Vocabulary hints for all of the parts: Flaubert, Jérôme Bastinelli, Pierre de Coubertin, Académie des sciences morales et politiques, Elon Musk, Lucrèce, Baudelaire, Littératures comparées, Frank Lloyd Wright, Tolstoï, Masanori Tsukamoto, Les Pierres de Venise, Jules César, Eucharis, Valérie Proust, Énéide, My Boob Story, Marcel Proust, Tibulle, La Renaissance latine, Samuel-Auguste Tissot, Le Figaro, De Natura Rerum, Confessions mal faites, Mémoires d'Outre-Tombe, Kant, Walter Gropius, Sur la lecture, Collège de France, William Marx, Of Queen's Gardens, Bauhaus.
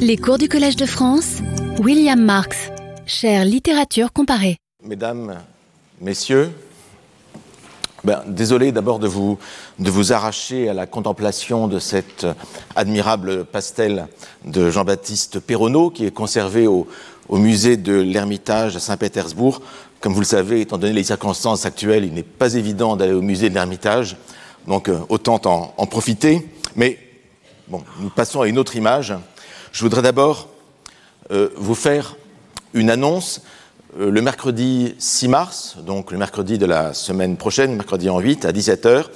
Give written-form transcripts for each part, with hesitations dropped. Les cours du Collège de France, William Marx, chère littérature comparée. Mesdames, messieurs, désolé d'abord de vous arracher à la contemplation de cet admirable pastel de Jean-Baptiste Perronneau qui est conservé au musée de l'Ermitage à Saint-Pétersbourg. Comme vous le savez, étant donné les circonstances actuelles, il n'est pas évident d'aller au musée de l'Ermitage, donc autant en profiter. Mais bon, nous passons à une autre image. Je voudrais d'abord vous faire une annonce. Le mercredi 6 mars, donc le mercredi de la semaine prochaine, mercredi en 8 à 17h,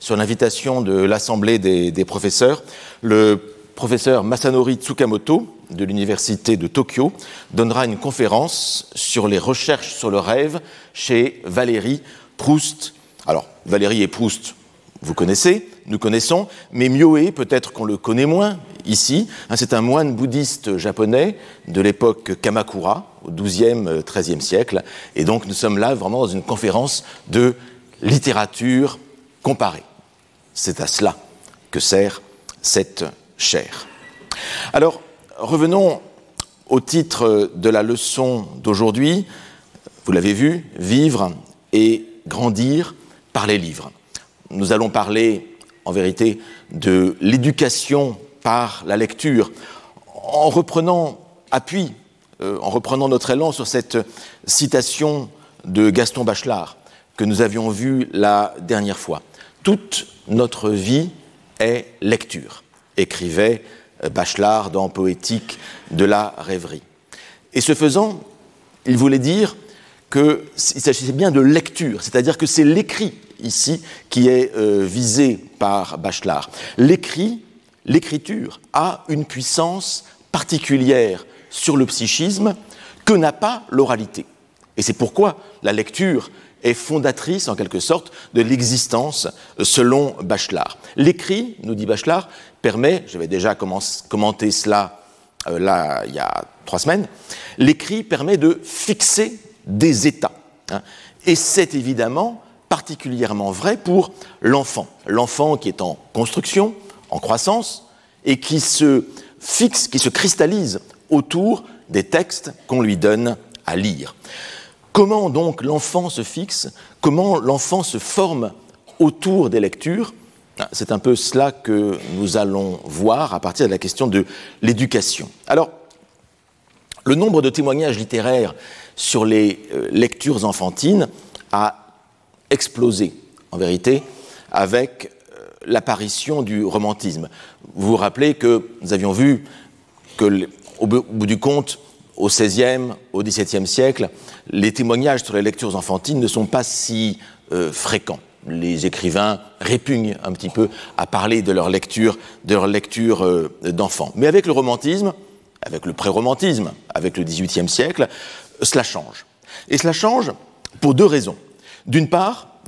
sur l'invitation de l'Assemblée des professeurs, le professeur Masanori Tsukamoto de l'Université de Tokyo donnera une conférence sur les recherches sur le rêve chez Valérie Proust. Alors, Valérie et Proust, vous connaissez, nous connaissons, mais Myoé, peut-être qu'on le connaît moins ici. C'est un moine bouddhiste japonais de l'époque Kamakura, au XIIe, XIIIe siècle. Et donc nous sommes là vraiment dans une conférence de littérature comparée. C'est à cela que sert cette chaire. Alors, revenons au titre de la leçon d'aujourd'hui. Vous l'avez vu, vivre et grandir par les livres. Nous allons parler, en vérité, de l'éducation par la lecture, en reprenant appui, en reprenant notre élan sur cette citation de Gaston Bachelard que nous avions vue la dernière fois. « Toute notre vie est lecture », écrivait Bachelard dans Poétique de la rêverie. Et ce faisant, il voulait dire qu'il s'agissait bien de lecture, c'est-à-dire que c'est l'écrit ici, qui est visé par Bachelard. L'écriture a une puissance particulière sur le psychisme que n'a pas l'oralité. Et c'est pourquoi la lecture est fondatrice, en quelque sorte, de l'existence selon Bachelard. L'écrit, nous dit Bachelard, permet, j'avais déjà commenté cela il y a 3 semaines, l'écrit permet de fixer des états. Et c'est évidemment particulièrement vrai pour l'enfant. L'enfant qui est en construction, en croissance, et qui se fixe, qui se cristallise autour des textes qu'on lui donne à lire. Comment donc l'enfant se fixe? Comment l'enfant se forme autour des lectures? C'est un peu cela que nous allons voir à partir de la question de l'éducation. Alors, le nombre de témoignages littéraires sur les lectures enfantines a explosé, en vérité, avec l'apparition du romantisme. Vous vous rappelez que nous avions vu qu'au bout du compte, au XVIe, au XVIIe siècle, les témoignages sur les lectures enfantines ne sont pas si fréquents. Les écrivains répugnent un petit peu à parler de leur lecture d'enfants. Mais avec le romantisme, avec le pré-romantisme, avec le XVIIIe siècle, cela change. Et cela change pour 2 raisons. D'une part,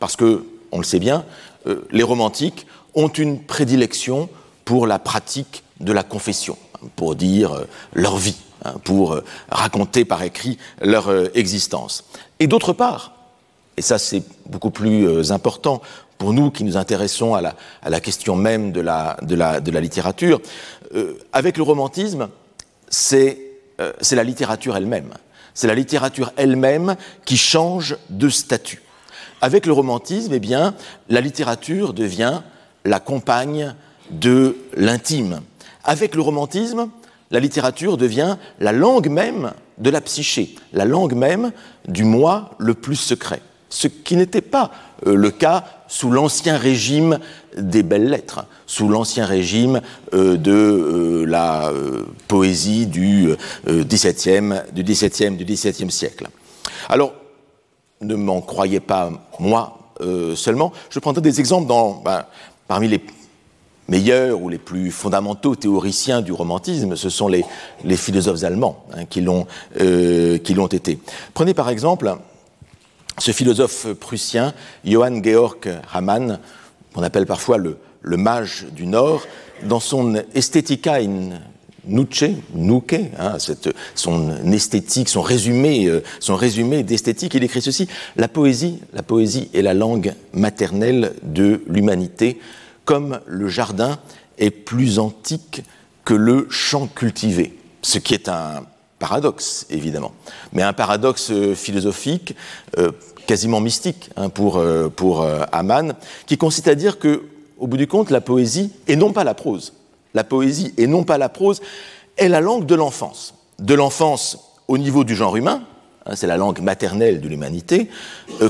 parce que, on le sait bien, les romantiques ont une prédilection pour la pratique de la confession, pour dire leur vie, pour raconter par écrit leur existence. Et d'autre part, et ça c'est beaucoup plus important pour nous qui nous intéressons à la question même de la littérature, avec le romantisme, c'est la littérature elle-même. C'est la littérature elle-même qui change de statut. Avec le romantisme, eh bien, la littérature devient la compagne de l'intime. Avec le romantisme, la littérature devient la langue même de la psyché, la langue même du moi le plus secret. Ce qui n'était pas le cas sous l'ancien régime des belles-lettres, sous l'ancien régime de la poésie du XVIIe siècle. Alors, ne m'en croyez pas, moi seulement. Je prendrai des exemples parmi les meilleurs ou les plus fondamentaux théoriciens du romantisme, ce sont les philosophes allemands qui l'ont été. Prenez par exemple ce philosophe prussien, Johann Georg Hamann, qu'on appelle parfois le mage du Nord, dans son Aesthetica in Nuce, son esthétique, son résumé d'esthétique, il écrit ceci: la poésie est la langue maternelle de l'humanité, comme le jardin est plus antique que le champ cultivé, ce qui est un paradoxe, évidemment, mais un paradoxe philosophique, quasiment mystique hein, pour Hamann, qui consiste à dire que, au bout du compte, la poésie, et non pas la prose, la poésie et non pas la prose, est la langue de l'enfance au niveau du genre humain, hein, c'est la langue maternelle de l'humanité,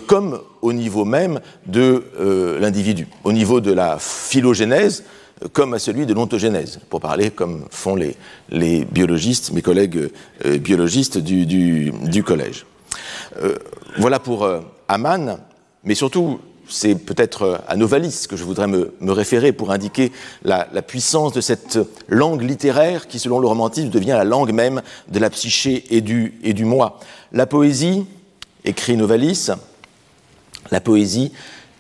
comme au niveau même de l'individu, au niveau de la phylogénèse, comme à celui de l'ontogénèse, pour parler comme font les biologistes, mes collègues biologistes du collège. Voilà pour Hamann, mais surtout, c'est peut-être à Novalis que je voudrais me référer pour indiquer la puissance de cette langue littéraire qui, selon le romantisme, devient la langue même de la psyché et du moi. La poésie, écrit Novalis, la poésie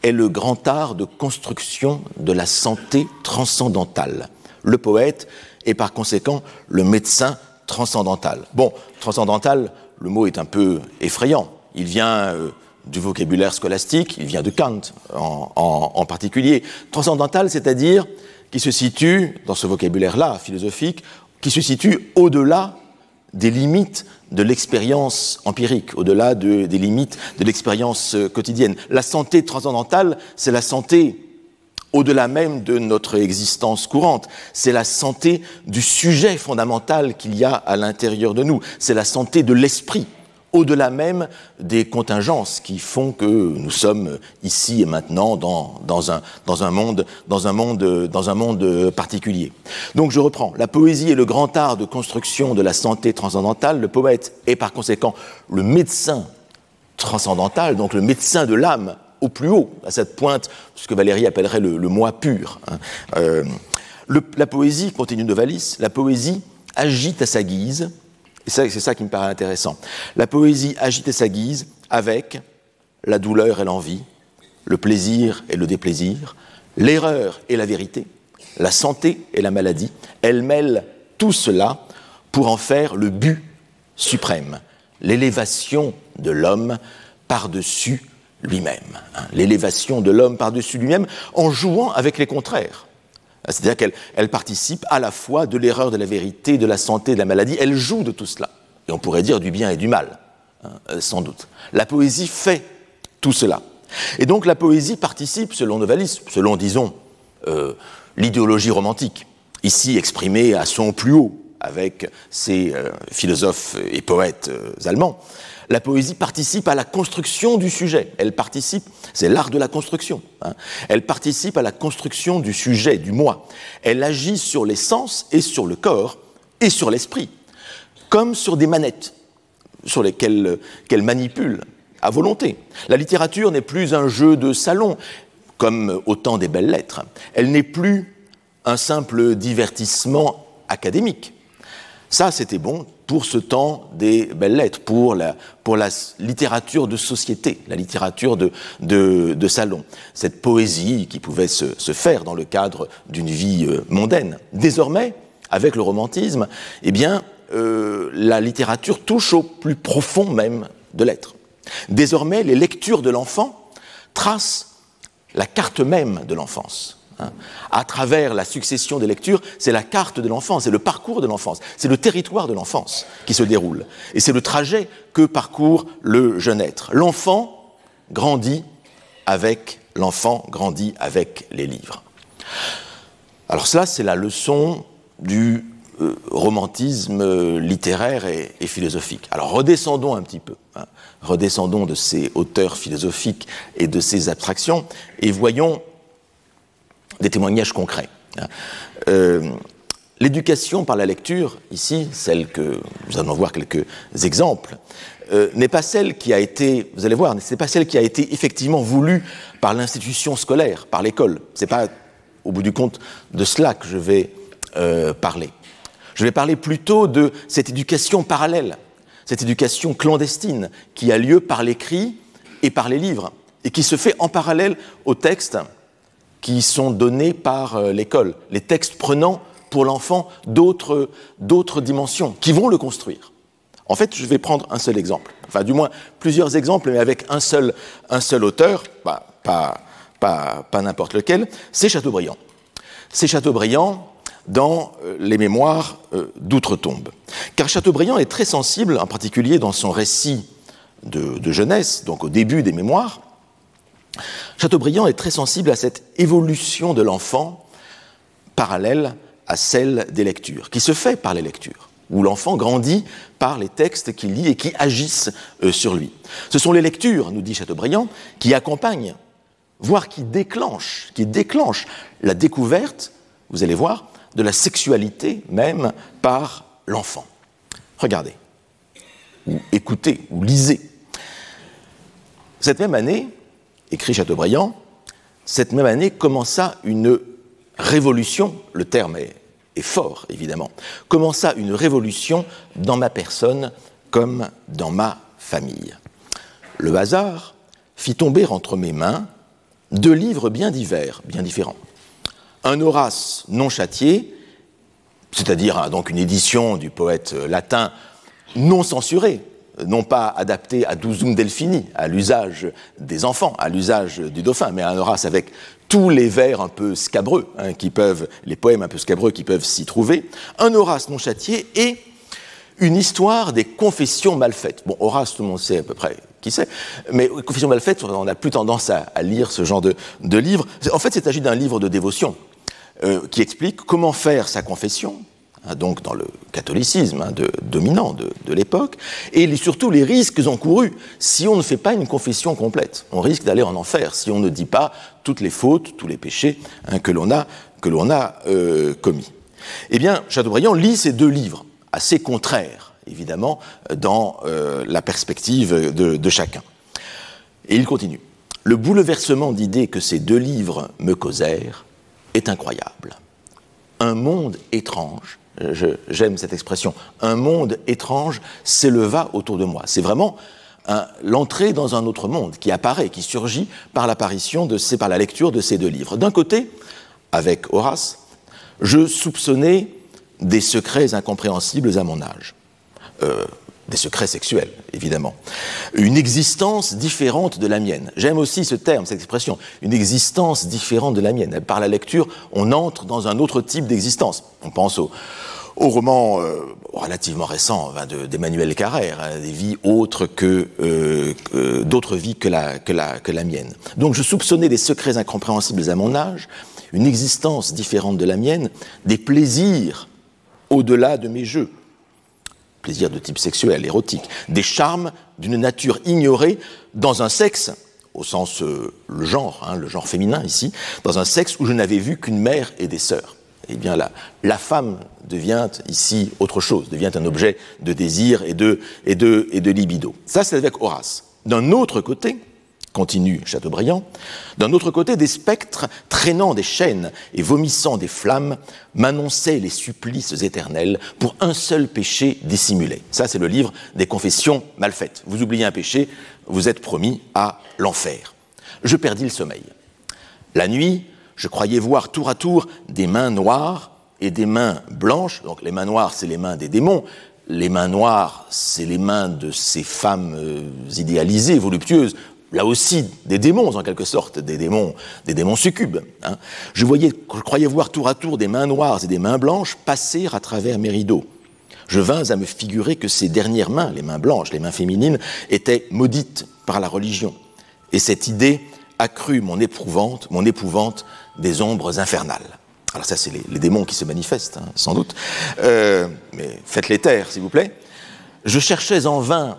est le grand art de construction de la santé transcendantale. Le poète est par conséquent le médecin transcendantal. Bon, transcendantal, le mot est un peu effrayant. Il vient du vocabulaire scolastique, il vient de Kant en particulier. Transcendantal, c'est-à-dire qui se situe, dans ce vocabulaire-là, philosophique, qui se situe au-delà des limites de l'expérience empirique, au-delà des limites de l'expérience quotidienne. La santé transcendantale, c'est la santé au-delà même de notre existence courante. C'est la santé du sujet fondamental qu'il y a à l'intérieur de nous. C'est la santé de l'esprit, au-delà même des contingences qui font que nous sommes ici et maintenant dans un monde particulier. Donc je reprends, la poésie est le grand art de construction de la santé transcendantale, le poète est par conséquent le médecin transcendantal, donc le médecin de l'âme au plus haut, à cette pointe, ce que Valérie appellerait le moi pur. La poésie, continue Novalis, la poésie agite à sa guise. Et c'est ça qui me paraît intéressant. La poésie agite à sa guise avec la douleur et l'envie, le plaisir et le déplaisir, l'erreur et la vérité, la santé et la maladie. Elle mêle tout cela pour en faire le but suprême, l'élévation de l'homme par-dessus lui-même. L'élévation de l'homme par-dessus lui-même en jouant avec les contraires. C'est-à-dire qu'elle participe à la fois de l'erreur, de la vérité, de la santé, de la maladie. Elle joue de tout cela. Et on pourrait dire du bien et du mal, hein, sans doute. La poésie fait tout cela. Et donc la poésie participe, selon Novalis, selon, disons, l'idéologie romantique, ici exprimée à son plus haut avec ses philosophes et poètes allemands, la poésie participe à la construction du sujet. Elle participe, c'est l'art de la construction. Hein. Elle participe à la construction du sujet, du moi. Elle agit sur les sens et sur le corps et sur l'esprit, comme sur des manettes sur lesquelles qu'elle manipule à volonté. La littérature n'est plus un jeu de salon, comme au temps des belles-lettres. Elle n'est plus un simple divertissement académique. Ça, c'était bon pour ce temps des belles-lettres, pour la littérature de société, la littérature de salon. Cette poésie qui pouvait se faire dans le cadre d'une vie mondaine. Désormais, avec le romantisme, eh bien, la littérature touche au plus profond même de l'être. Désormais, les lectures de l'enfant tracent la carte même de l'enfance. À travers la succession des lectures, c'est la carte de l'enfance, c'est le parcours de l'enfance, c'est le territoire de l'enfance qui se déroule. Et c'est le trajet que parcourt le jeune être. L'enfant grandit avec les livres. Alors cela, c'est la leçon du romantisme littéraire et philosophique. Alors redescendons un petit peu, hein. Redescendons de ces auteurs philosophiques et de ces abstractions et voyons des témoignages concrets. L'éducation par la lecture, ici, celle que nous allons voir quelques exemples, n'est pas celle qui a été, vous allez voir, c'est pas celle qui a été effectivement voulue par l'institution scolaire, par l'école. C'est pas, au bout du compte, de cela que je vais parler. Je vais parler plutôt de cette éducation parallèle, cette éducation clandestine qui a lieu par l'écrit et par les livres, et qui se fait en parallèle aux textes qui sont donnés par l'école, les textes prenant pour l'enfant d'autres dimensions, qui vont le construire. En fait, je vais prendre un seul exemple, enfin du moins plusieurs exemples, mais avec un seul auteur, pas n'importe lequel, c'est Chateaubriand. C'est Chateaubriand, dans les Mémoires d'Outre-Tombe. Car Chateaubriand est très sensible, en particulier dans son récit de jeunesse, donc au début des Mémoires, Chateaubriand est très sensible à cette évolution de l'enfant parallèle à celle des lectures, qui se fait par les lectures, où l'enfant grandit par les textes qu'il lit et qui agissent sur lui. Ce sont les lectures, nous dit Chateaubriand, qui accompagnent, voire qui déclenchent la découverte, vous allez voir, de la sexualité même par l'enfant. Regardez, ou écoutez, ou lisez. Cette même année, écrit Chateaubriand, cette même année commença une révolution, le terme est fort évidemment, commença une révolution dans ma personne comme dans ma famille. Le hasard fit tomber entre mes mains deux livres bien divers, bien différents. Un Horace non châtié, c'est-à-dire donc une édition du poète latin non censurée, non pas adaptée à Duzum Delphini, à l'usage des enfants, à l'usage du dauphin, mais un Horace avec tous les vers un peu scabreux, les poèmes un peu scabreux qui peuvent s'y trouver. Un Horace non châtié et une histoire des confessions mal faites. Bon, Horace, tout le monde sait à peu près qui c'est, mais Confessions mal faites, on n'a plus tendance à lire ce genre de livre. En fait, il s'agit d'un livre de dévotion qui explique comment faire sa confession, donc dans le catholicisme dominant de l'époque, et surtout les risques encourus si on ne fait pas une confession complète. On risque d'aller en enfer si on ne dit pas toutes les fautes, tous les péchés que l'on a commis. Eh bien, Chateaubriand lit ces deux livres, assez contraires, évidemment, dans la perspective de chacun. Et il continue. Le bouleversement d'idées que ces deux livres me causèrent est incroyable. Un monde étrange, j'aime cette expression, un monde étrange s'éleva autour de moi. C'est vraiment l'entrée dans un autre monde qui apparaît, qui surgit par par la lecture de ces deux livres. D'un côté, avec Horace, je soupçonnais des secrets incompréhensibles à mon âge. Des secrets sexuels, évidemment. Une existence différente de la mienne. J'aime aussi ce terme, cette expression, une existence différente de la mienne. Par la lecture, on entre dans un autre type d'existence. On pense au roman relativement récent d'Emmanuel Carrère, des vies autres que d'autres vies que la mienne. Donc je soupçonnais des secrets incompréhensibles à mon âge, une existence différente de la mienne, des plaisirs au-delà de mes jeux. Plaisir de type sexuel, érotique, des charmes d'une nature ignorée dans un sexe, au sens le genre féminin ici, dans un sexe où je n'avais vu qu'une mère et des sœurs. Eh bien, la femme devient ici autre chose, devient un objet de désir et de libido. Ça, c'est avec Horace. D'un autre côté, continue Chateaubriand, d'un autre côté, des spectres traînant des chaînes et vomissant des flammes m'annonçaient les supplices éternels pour un seul péché dissimulé. Ça, c'est le livre des confessions mal faites. Vous oubliez un péché, vous êtes promis à l'enfer. Je perdis le sommeil. La nuit, je croyais voir tour à tour des mains noires et des mains blanches. Donc les mains noires, c'est les mains des démons. Les mains noires, c'est les mains de ces femmes idéalisées, voluptueuses, là aussi, des démons, en quelque sorte, des démons succubes. Je croyais voir tour à tour des mains noires et des mains blanches passer à travers mes rideaux. Je vins à me figurer que ces dernières mains, les mains blanches, les mains féminines, étaient maudites par la religion. Et cette idée accrut mon épouvante des ombres infernales. Alors ça, c'est les démons qui se manifestent, sans doute. Mais faites-les taire, s'il vous plaît. Je cherchais en vain,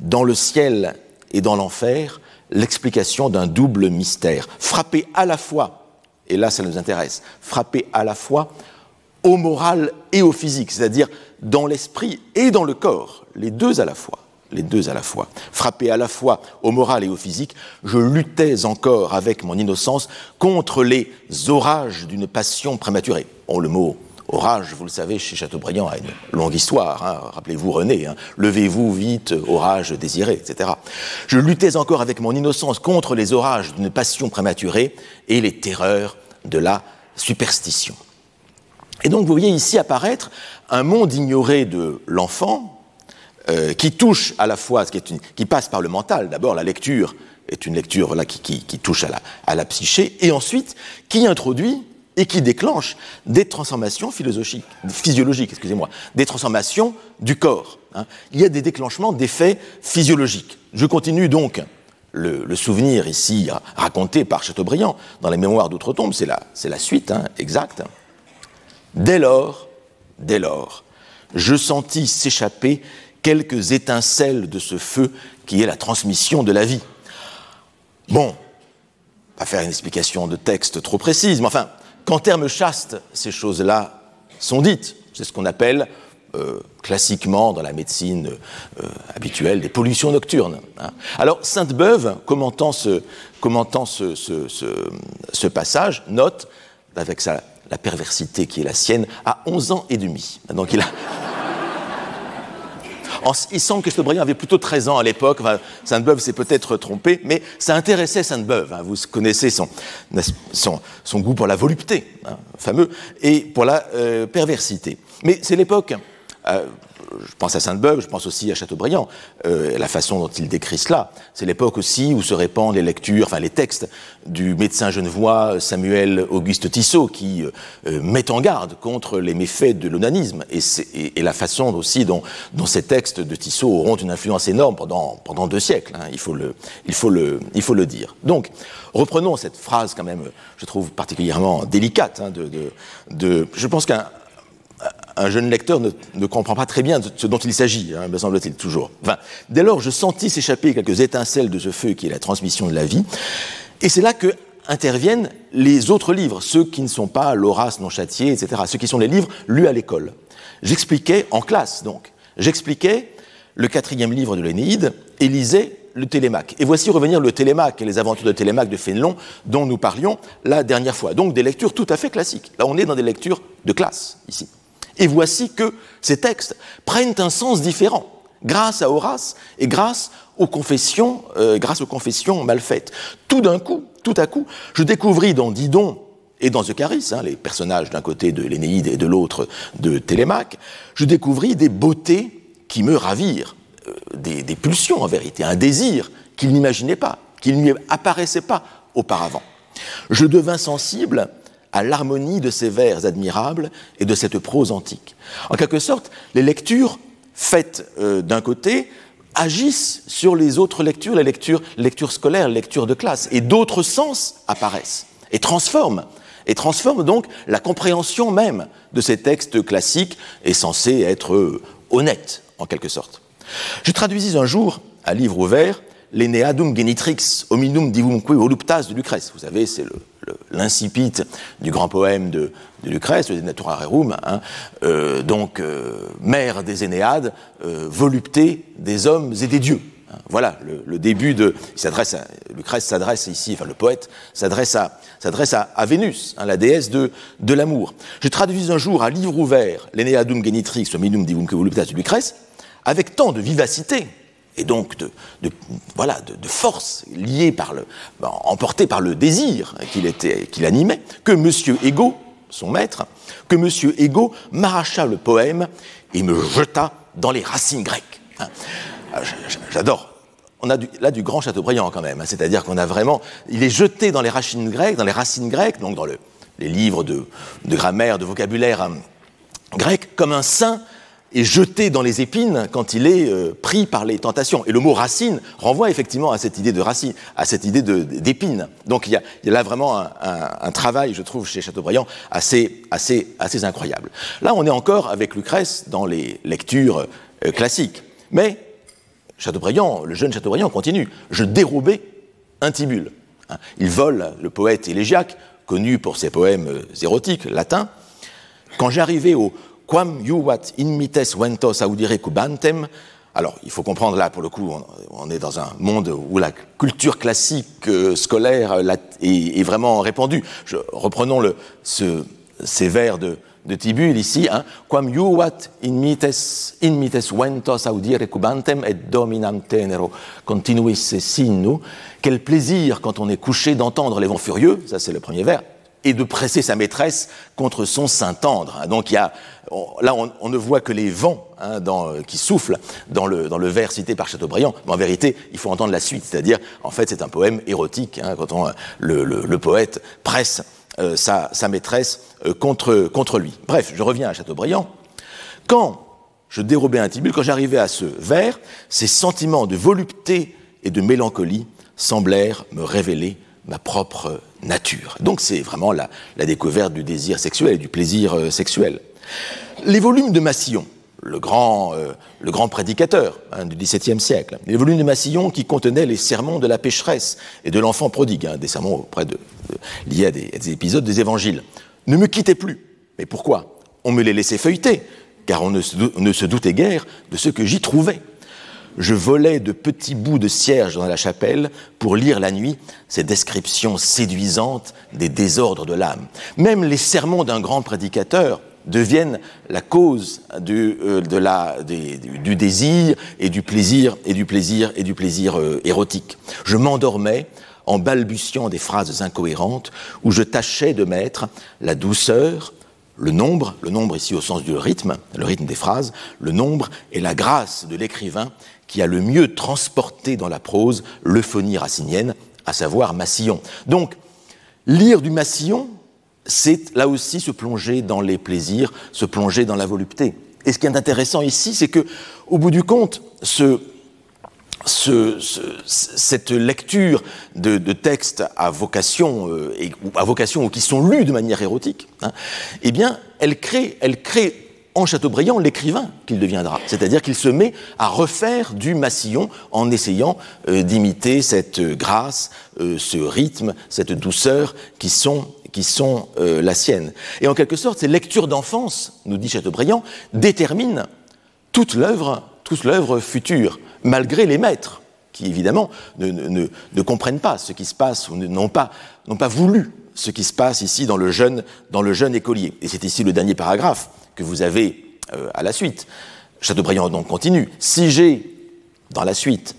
dans le ciel et dans l'enfer, l'explication d'un double mystère, frappé à la fois, et là ça nous intéresse, frappé à la fois au moral et au physique, c'est-à-dire dans l'esprit et dans le corps, les deux à la fois. Frappé à la fois au moral et au physique, je luttais encore avec mon innocence contre les orages d'une passion prématurée. Bon, le mot orage, vous le savez, chez Chateaubriand a une longue histoire. Rappelez-vous René, levez-vous vite, orage désiré, etc. Je luttais encore avec mon innocence contre les orages d'une passion prématurée et les terreurs de la superstition. Et donc vous voyez ici apparaître un monde ignoré de l'enfant, qui touche à la fois, qui passe par le mental. D'abord, la lecture est une lecture qui touche à la psyché, et ensuite qui introduit et qui déclenche des transformations physiologiques, excusez-moi, des transformations du corps. Hein. Il y a des déclenchements d'effets physiologiques. Je continue donc le souvenir ici raconté par Chateaubriand dans les Mémoires d'Outre-Tombe, c'est la suite hein, exacte. Dès lors, je sentis s'échapper quelques étincelles de ce feu qui est la transmission de la vie. Bon, pas faire une explication de texte trop précise, mais enfin, qu'en termes chastes, ces choses-là sont dites. C'est ce qu'on appelle classiquement dans la médecine habituelle des pollutions nocturnes. Hein. Alors, Sainte-Beuve, commentant ce passage, note, avec la perversité qui est la sienne, à 11 ans et demi. Donc, il semble que Chateaubriand avait plutôt 13 ans à l'époque. Enfin, Sainte-Beuve s'est peut-être trompée, mais ça intéressait Sainte-Beuve. Hein. Vous connaissez son goût pour la volupté, hein, fameux, et pour la perversité. Mais c'est l'époque. Je pense à Sainte-Beuve, je pense aussi à Chateaubriand, la façon dont il décrit cela. C'est l'époque aussi où se répandent les lectures, enfin les textes du médecin genevois Samuel-Auguste Tissot qui met en garde contre les méfaits de l'onanisme et la façon aussi dont ces textes de Tissot auront une influence énorme pendant 2 siècles, hein, il faut le dire. Donc, reprenons cette phrase quand même, je trouve particulièrement délicate. Hein, je pense qu'un jeune lecteur ne comprend pas très bien de ce dont il s'agit, hein, me semble-t-il, toujours. Enfin, dès lors, je sentis s'échapper quelques étincelles de ce feu qui est la transmission de la vie. Et c'est là que interviennent les autres livres, ceux qui ne sont pas l'Horace, non Châtier, etc., ceux qui sont les livres lus à l'école. J'expliquais, en classe donc, le 4e livre de l'Énéide et lisais le Télémaque. Et voici revenir le Télémaque et les aventures de Télémaque de Fénelon dont nous parlions la dernière fois. Donc des lectures tout à fait classiques. Là, on est dans des lectures de classe, ici. Et voici que ces textes prennent un sens différent, grâce à Horace et grâce aux confessions mal faites. Tout à coup, je découvris dans Didon et dans Eucharis, hein, les personnages d'un côté de l'Énéide et de l'autre de Télémaque, je découvris des beautés qui me ravirent, des pulsions en vérité, un désir qu'il n'imaginait pas, qu'il n'y apparaissait pas auparavant. Je devins sensible à l'harmonie de ces vers admirables et de cette prose antique. En quelque sorte, les lectures faites d'un côté agissent sur les autres lectures, les lectures scolaires, les lectures de classe, et d'autres sens apparaissent et transforment donc la compréhension même de ces textes classiques et censés être honnêtes, en quelque sorte. Je traduisis un jour, à livre ouvert, l'Aeneadum genetrix, hominum divumque voluptas de Lucrèce. Vous savez, c'est l'incipit du grand poème de Lucrèce, le De Natura Rerum, hein, mère des Énéades, volupté des hommes et des dieux. Hein, voilà le début de. Lucrèce s'adresse ici, enfin le poète s'adresse à Vénus, hein, la déesse de l'amour. Je traduis un jour à livre ouvert l'Aeneadum genetrix, hominum divumque voluptas de Lucrèce, avec tant de vivacité. Et donc de force liée emportée par le désir qu'il animait, que M. Égault, son maître, m'arracha le poème et me jeta dans les racines grecques. Hein. J'adore. On a du grand Chateaubriand quand même, hein, c'est-à-dire qu'on a vraiment, il est jeté dans les racines grecques, donc dans les livres de grammaire, de vocabulaire grec, comme un saint est jeté dans les épines quand il est pris par les tentations. Et le mot « racine » renvoie effectivement à cette idée de racine, à cette idée d'épine. Donc il y a là vraiment un travail, je trouve, chez Chateaubriand assez incroyable. Là, on est encore avec Lucrèce dans les lectures classiques. Mais le jeune Chateaubriand continue. Je dérobai un Tibulle. Il vole le poète élégiaque, connu pour ses poèmes érotiques latins. Quand j'arrivais au Quam juvat in mites ventos audire cubantem. Alors, il faut comprendre là, pour le coup, on est dans un monde où la culture classique scolaire est vraiment répandue. Reprenons ces vers de Tibulle ici. Hein. Quam juvat in mites ventos audire cubantem et dominam tenero continuisse sinnu. Quel plaisir quand on est couché d'entendre les vents furieux. Ça, c'est le premier vers. Et de presser sa maîtresse contre son sein tendre. Donc on ne voit que les vents hein, qui soufflent dans le vers cité par Chateaubriand, mais en vérité, il faut entendre la suite, c'est-à-dire, en fait, c'est un poème érotique, hein, quand le poète presse sa maîtresse contre lui. Bref, je reviens à Chateaubriand. Quand je dérobais un Tibulle, quand j'arrivais à ce vers, ces sentiments de volupté et de mélancolie semblèrent me révéler ma propre nature. Donc c'est vraiment la découverte du désir sexuel et du plaisir sexuel. Les volumes de Massillon, le grand prédicateur du XVIIe siècle, les volumes de Massillon qui contenaient les sermons de la pécheresse et de l'enfant prodigue, des sermons auprès liés à des épisodes des évangiles, ne me quittaient plus. Mais pourquoi ? On me les laissait feuilleter, car on ne se doutait guère de ce que j'y trouvais. Je volais de petits bouts de cierge dans la chapelle pour lire la nuit ces descriptions séduisantes des désordres de l'âme. Même les sermons d'un grand prédicateur deviennent la cause du désir et du plaisir érotique. Je m'endormais en balbutiant des phrases incohérentes où je tâchais de mettre la douceur, le nombre ici au sens du rythme, le rythme des phrases, le nombre et la grâce de l'écrivain qui a le mieux transporté dans la prose l'euphonie racinienne, à savoir Massillon. Donc, lire du Massillon, c'est là aussi se plonger dans les plaisirs, se plonger dans la volupté. Et ce qui est intéressant ici, c'est que, au bout du compte, cette lecture de textes à vocation ou qui sont lus de manière érotique, eh bien, elle crée en Chateaubriand l'écrivain qu'il deviendra. C'est-à-dire qu'il se met à refaire du Massillon en essayant d'imiter cette grâce, ce rythme, cette douceur qui sont la sienne. Et en quelque sorte, ces lectures d'enfance, nous dit Chateaubriand, déterminent toute l'œuvre future, malgré les maîtres, qui évidemment ne comprennent pas ce qui se passe ou n'ont pas voulu ce qui se passe ici dans le jeune écolier. Et c'est ici le dernier paragraphe que vous avez à la suite. Chateaubriand donc continue. « Si j'ai, dans la suite,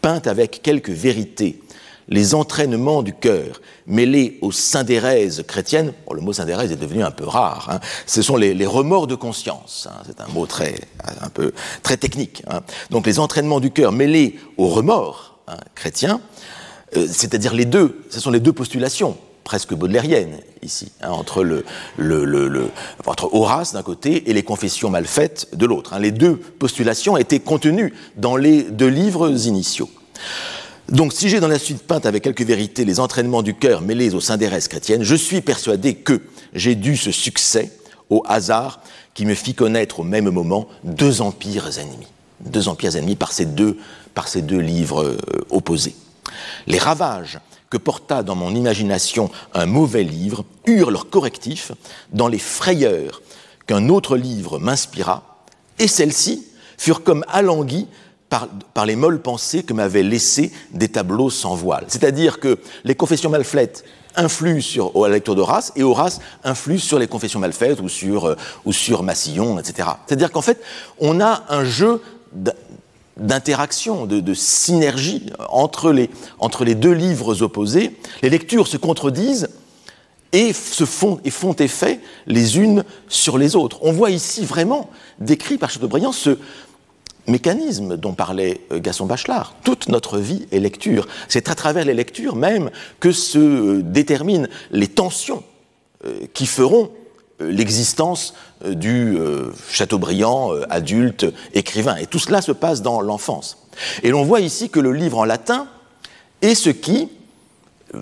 peint avec quelque vérité les entraînements du cœur mêlés aux syndérèses chrétiennes », bon, le mot syndérèse est devenu un peu rare, ce sont les remords de conscience, c'est un mot très technique. Donc les entraînements du cœur mêlés aux remords chrétiens, c'est-à-dire ce sont les deux postulations presque baudelairiennes ici, entre Horace d'un côté et les Confessions mal faites de l'autre. Les deux postulations étaient contenues dans les deux livres initiaux. Donc, si j'ai dans la suite peinte avec quelque vérité les entraînements du cœur mêlés aux syndérèses chrétiennes, je suis persuadé que j'ai dû ce succès au hasard qui me fit connaître au même moment deux empires ennemis par ces deux livres opposés. Les ravages que porta dans mon imagination un mauvais livre eurent leur correctif dans les frayeurs qu'un autre livre m'inspira, et celles-ci furent comme alanguies par les molles pensées que m'avaient laissées des tableaux sans voile. C'est-à-dire que les Confessions mal faites influent sur la lecture d'Horace, et Horace influe sur les Confessions mal faites ou sur Massillon, etc. C'est-à-dire qu'en fait, on a un jeu d'interaction, de synergie entre les deux livres opposés. Les lectures se contredisent et font effet les unes sur les autres. On voit ici vraiment, décrit par Chateaubriand, ce mécanisme dont parlait Gaston Bachelard. Toute notre vie est lecture. C'est à travers les lectures même que se déterminent les tensions qui feront l'existence du Chateaubriand adulte écrivain. Et tout cela se passe dans l'enfance. Et l'on voit ici que le livre en latin est ce qui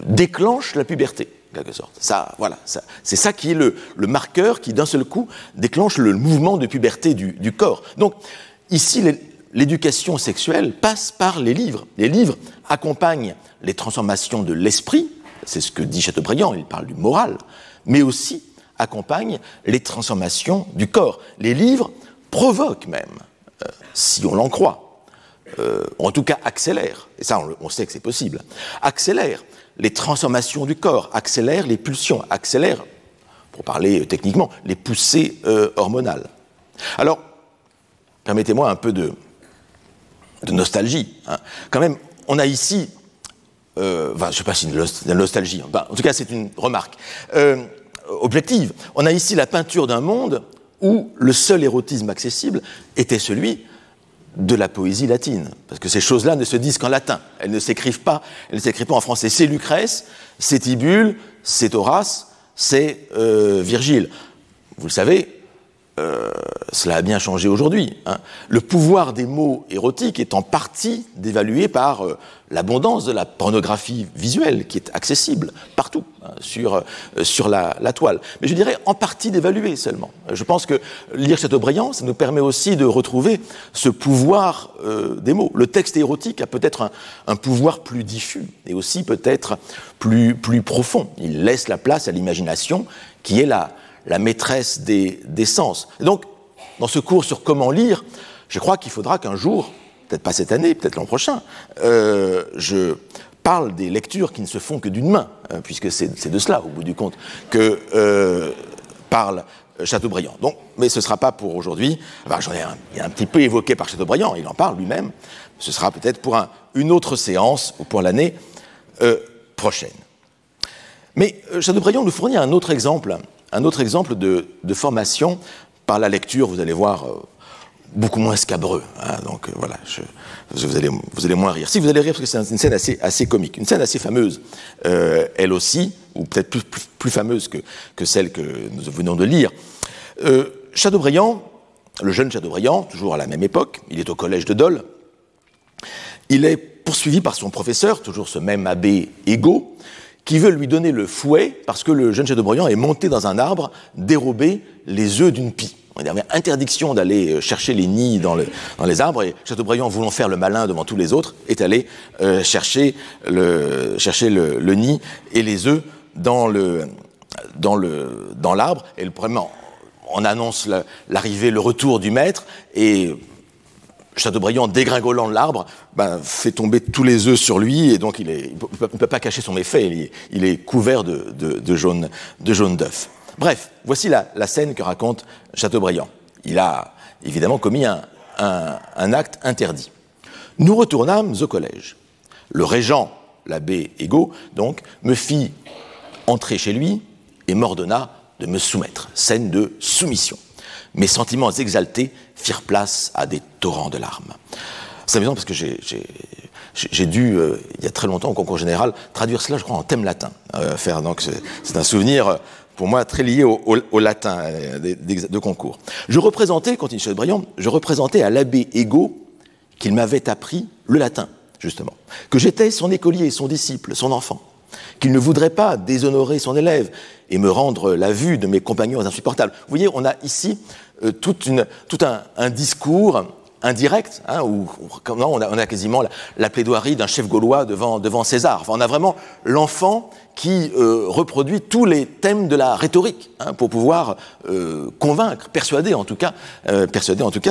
déclenche la puberté, en quelque sorte. C'est ça qui est le marqueur qui, d'un seul coup, déclenche le mouvement de puberté du corps. Donc, ici, l'éducation sexuelle passe par les livres. Les livres accompagnent les transformations de l'esprit, c'est ce que dit Chateaubriand, il parle du moral, mais aussi accompagnent les transformations du corps. Les livres provoquent même, si on l'en croit, en tout cas accélèrent, et ça on sait que c'est possible, accélèrent les transformations du corps, accélèrent les pulsions, accélèrent, pour parler techniquement, les poussées hormonales. Alors, permettez-moi un peu de nostalgie. Quand même, on a ici... je ne sais pas si une nostalgie. En tout cas, c'est une remarque objective. On a ici la peinture d'un monde où le seul érotisme accessible était celui de la poésie latine. Parce que ces choses-là ne se disent qu'en latin. Elles ne s'écrivent pas en français. C'est Lucrèce, c'est Tibulle, c'est Horace, c'est Virgile. Vous le savez, cela a bien changé aujourd'hui, hein. Le pouvoir des mots érotiques est en partie dévalué par l'abondance de la pornographie visuelle qui est accessible partout, hein, sur la toile. Mais je dirais en partie dévalué seulement. Je pense que lire Chateaubriand, ça nous permet aussi de retrouver ce pouvoir des mots. Le texte érotique a peut-être un pouvoir plus diffus et aussi peut-être plus profond. Il laisse la place à l'imagination qui est la maîtresse des sens. Et donc, dans ce cours sur comment lire, je crois qu'il faudra qu'un jour, peut-être pas cette année, peut-être l'an prochain, je parle des lectures qui ne se font que d'une main, puisque c'est de cela, au bout du compte, que parle Chateaubriand. Donc, mais ce ne sera pas pour aujourd'hui. Enfin, il est un petit peu évoqué par Chateaubriand, il en parle lui-même. Ce sera peut-être pour une autre séance, ou pour l'année prochaine. Mais Chateaubriand nous fournit un autre exemple de formation par la lecture, vous allez voir, beaucoup moins scabreux. Hein, donc voilà, vous allez moins rire. Si, vous allez rire parce que c'est une scène assez comique, une scène assez fameuse, elle aussi, ou peut-être plus fameuse que celle que nous venons de lire. Chateaubriand, le jeune Chateaubriand, toujours à la même époque, il est au collège de Dole, il est poursuivi par son professeur, toujours ce même abbé Égault, qui veut lui donner le fouet parce que le jeune Chateaubriand est monté dans un arbre dérober les œufs d'une pie. Il y avait interdiction d'aller chercher les nids dans les arbres, et Chateaubriand, voulant faire le malin devant tous les autres, est allé chercher le nid et les œufs dans l'arbre. Et le problème, on annonce l'arrivée, le retour du maître, et Chateaubriand, dégringolant de l'arbre, fait tomber tous les œufs sur lui, et donc il ne peut pas cacher son méfait, il est couvert de jaune d'œuf. Bref, voici la scène que raconte Chateaubriand. Il a évidemment commis un acte interdit. Nous retournâmes au collège. Le régent, l'abbé Égault, donc, me fit entrer chez lui et m'ordonna de me soumettre. Scène de soumission. Mes sentiments exaltés firent place à des torrents de larmes. C'est amusant parce que j'ai dû, il y a très longtemps, au concours général, traduire cela, je crois, en thème latin. Donc c'est un souvenir, pour moi, très lié au latin de concours. Je représentais, continue Chateaubriand, à l'abbé Égault qu'il m'avait appris le latin, justement, que j'étais son écolier, son disciple, son enfant, qu'il ne voudrait pas déshonorer son élève et me rendre la vue de mes compagnons insupportable. Vous voyez, on a ici tout un discours indirect, hein, où on a quasiment la plaidoirie d'un chef gaulois devant César. Enfin, on a vraiment l'enfant qui reproduit tous les thèmes de la rhétorique, hein, pour pouvoir convaincre, persuader en tout cas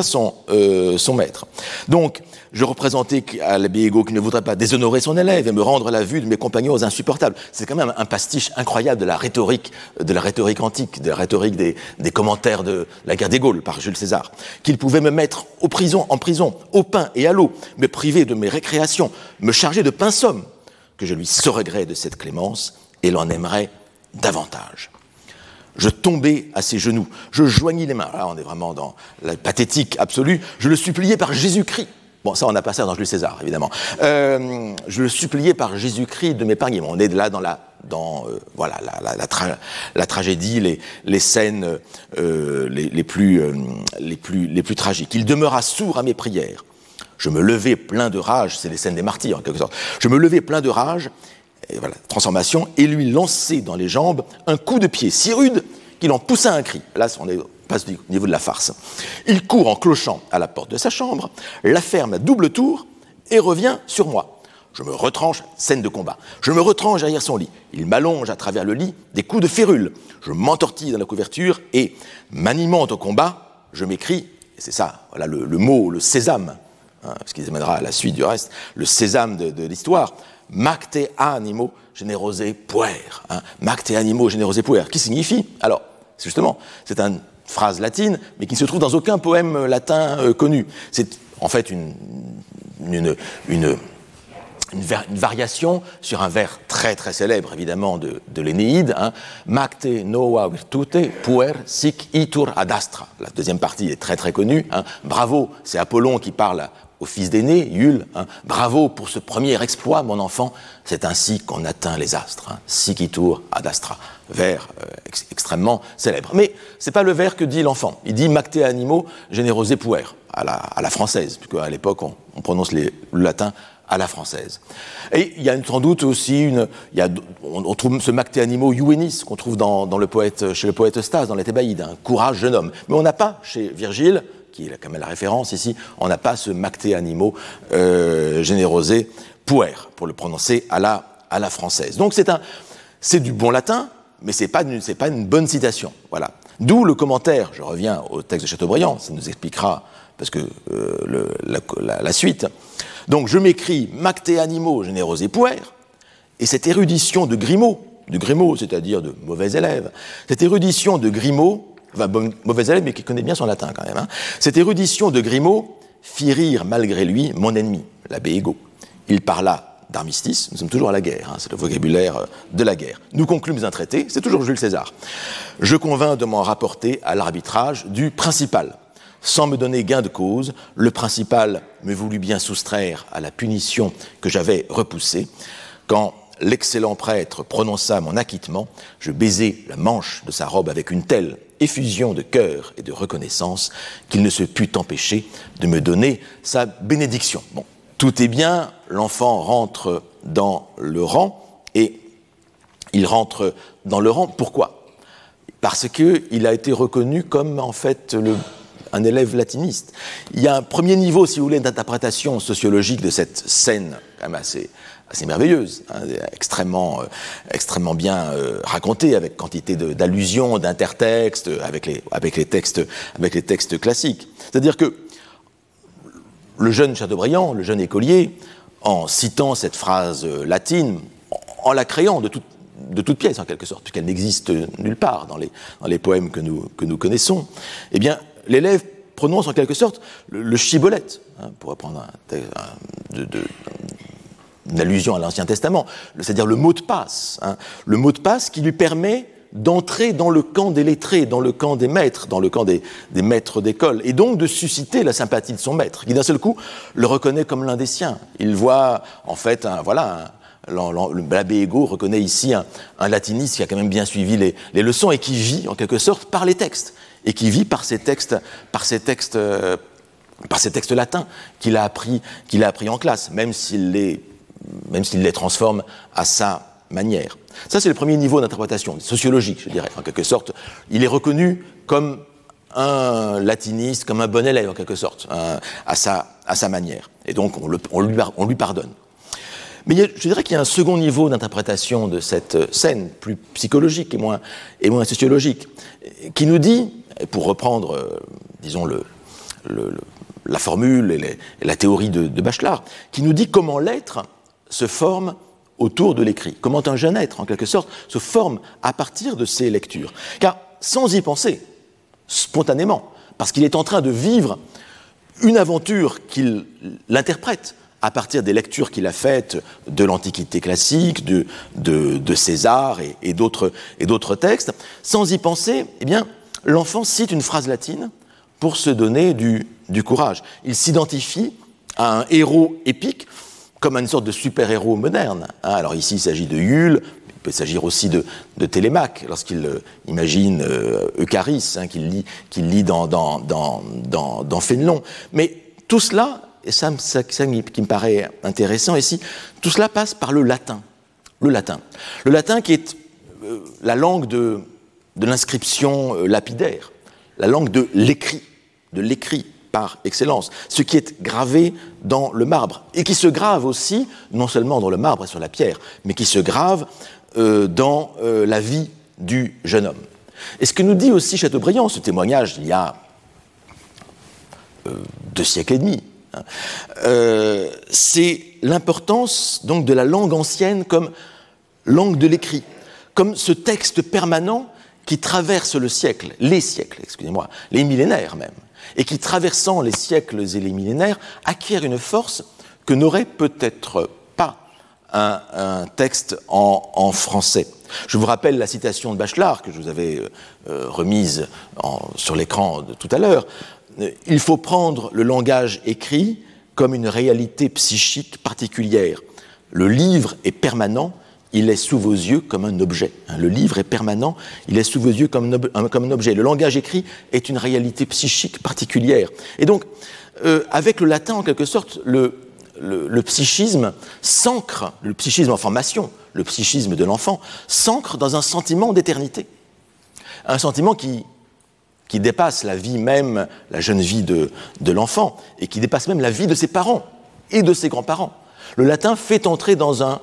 son maître. Donc, je représentais à l'abbé Égault qu'il ne voudrait pas déshonorer son élève et me rendre la vue de mes compagnons insupportables. C'est quand même un pastiche incroyable de la rhétorique antique, de la rhétorique des commentaires de la guerre des Gaules par Jules César. Qu'il pouvait me mettre en prison, au pain et à l'eau, me priver de mes récréations, me charger de pinsomme, que je lui saurais gré de cette clémence et l'en aimerais davantage. Je tombai à ses genoux, je joignis les mains. Là, on est vraiment dans la pathétique absolue. Je le suppliais par Jésus-Christ. Bon, ça, on n'a pas ça dans Jules César, évidemment. Je le suppliais par Jésus-Christ de m'épargner. Bon, on est là dans la tragédie, les scènes les plus tragiques. Il demeura sourd à mes prières. Je me levais plein de rage, c'est les scènes des martyrs en quelque sorte. Je me levais plein de rage, et voilà, transformation, et lui lançai dans les jambes un coup de pied si rude qu'il en poussa un cri. Là, on passe du niveau de la farce. Il court en clochant à la porte de sa chambre, la ferme à double tour et revient sur moi. Je me retranche, scène de combat. Je me retranche derrière son lit. Il m'allonge à travers le lit des coups de férule. Je m'entortille dans la couverture et, m'animant au combat, je m'écrie, et c'est ça, voilà le mot, le sésame, hein, ce qui amènera à la suite du reste, le sésame de l'histoire, « Macte animo generose puer », hein, « Macte animo generose puer », qui signifie, alors, justement, c'est une phrase latine, mais qui ne se trouve dans aucun poème latin connu. C'est en fait une variation sur un vers très très célèbre, évidemment, de l'Énéide, hein, « Macte nova virtute puer sic itur ad astra ». La deuxième partie est très très connue, hein. « Bravo », c'est Apollon qui parle au fils d'aîné, Yule, hein, « Bravo pour ce premier exploit, mon enfant, c'est ainsi qu'on atteint les astres. Hein, Sicitur ad astra », vers extrêmement célèbre. Mais ce n'est pas le vers que dit l'enfant. Il dit « Macte animo generose puer », à la française, puisqu'à l'époque, on prononce le latin à la française. Et il y a sans doute aussi on trouve ce Macte animo juvenis qu'on trouve chez le poète Stase, dans la Thébaïde, un courage jeune homme. Mais on n'a pas chez Virgile, qui est quand même la référence ici, on n'a pas ce Macte animo generose puer, pour le prononcer à la française. Donc c'est du bon latin, mais c'est pas une bonne citation. Voilà. D'où le commentaire, je reviens au texte de Chateaubriand, ça nous expliquera, parce que la suite. Donc je m'écris « Macte animo generose puer », et cette érudition de Grimaud, c'est-à-dire de mauvais élève, cette érudition de Grimaud, enfin, mauvais élève, mais qui connaît bien son latin quand même, hein. Cette érudition de Grimaud fit rire malgré lui mon ennemi, l'abbé Égault. Il parla d'armistice, nous sommes toujours à la guerre, hein, c'est le vocabulaire de la guerre. Nous conclûmes un traité, c'est toujours Jules César. Je convins de m'en rapporter à l'arbitrage du principal. Sans me donner gain de cause, le principal me voulut bien soustraire à la punition que j'avais repoussée. Quand l'excellent prêtre prononça mon acquittement, je baisai la manche de sa robe avec une telle effusion de cœur et de reconnaissance qu'il ne se put empêcher de me donner sa bénédiction. Bon, tout est bien, l'enfant rentre dans le rang, et il rentre dans le rang, pourquoi ? Parce qu'il a été reconnu comme, en fait, un élève latiniste. Il y a un premier niveau, si vous voulez, d'interprétation sociologique de cette scène, quand même assez merveilleuse, hein, extrêmement bien racontée, avec quantité d'allusions, d'intertextes, avec les textes classiques. C'est-à-dire que le jeune Chateaubriand, le jeune écolier, en citant cette phrase latine, en la créant de toute pièce, en quelque sorte, puisqu'elle n'existe nulle part dans les poèmes que nous connaissons, eh bien, l'élève prononce en quelque sorte le chibolette, hein, pour reprendre une allusion à l'Ancien Testament, c'est-à-dire le mot de passe, hein, le mot de passe qui lui permet d'entrer dans le camp des lettrés, dans le camp des maîtres, dans le camp des maîtres d'école, et donc de susciter la sympathie de son maître, qui d'un seul coup le reconnaît comme l'un des siens. Il voit en fait, l'abbé Égault reconnaît ici un latiniste qui a quand même bien suivi les leçons et qui vit en quelque sorte par les textes, et qui vit par ces textes latins qu'il a appris en classe, même s'il les transforme à sa manière. Ça, c'est le premier niveau d'interprétation, sociologique, je dirais, en quelque sorte. Il est reconnu comme un latiniste, comme un bon élève, en quelque sorte, à sa manière. Et donc, on lui pardonne. Mais je dirais qu'il y a un second niveau d'interprétation de cette scène, plus psychologique et moins sociologique, qui nous dit, pour reprendre, disons, la formule et la théorie de Bachelard, qui nous dit comment l'être se forme autour de l'écrit, comment un jeune être, en quelque sorte, se forme à partir de ses lectures. Car sans y penser, spontanément, parce qu'il est en train de vivre une aventure qu'il interprète à partir des lectures qu'il a faites de l'Antiquité classique, de César et d'autres textes, sans y penser, eh bien, l'enfant cite une phrase latine pour se donner du courage. Il s'identifie à un héros épique, comme une sorte de super-héros moderne. Alors ici, il s'agit de Yule, il peut s'agir aussi de Télémaque, lorsqu'il imagine Eucharis, hein, qu'il lit dans Fénelon. Mais tout cela, et ça qui me paraît intéressant ici, tout cela passe par le latin. Le latin qui est la langue de l'inscription lapidaire, la langue de l'écrit, par excellence, ce qui est gravé dans le marbre, et qui se grave aussi, non seulement dans le marbre et sur la pierre, mais qui se grave dans la vie du jeune homme. Et ce que nous dit aussi Chateaubriand, ce témoignage il y a 2 siècles et demi, hein, c'est l'importance donc de la langue ancienne comme langue de l'écrit, comme ce texte permanent qui traverse les millénaires même, et qui, traversant les siècles et les millénaires, acquiert une force que n'aurait peut-être pas un texte en français. Je vous rappelle la citation de Bachelard que je vous avais remise sur l'écran tout à l'heure. « Il faut prendre le langage écrit comme une réalité psychique particulière. Le livre est permanent, il est sous vos yeux comme un objet. Le livre est permanent, il est sous vos yeux comme un objet. Le langage écrit est une réalité psychique particulière. Et donc, avec le latin, en quelque sorte, le psychisme s'ancre, le psychisme en formation, le psychisme de l'enfant, s'ancre dans un sentiment d'éternité. Un sentiment qui dépasse la vie même, la jeune vie de l'enfant, et qui dépasse même la vie de ses parents et de ses grands-parents. Le latin fait entrer dans un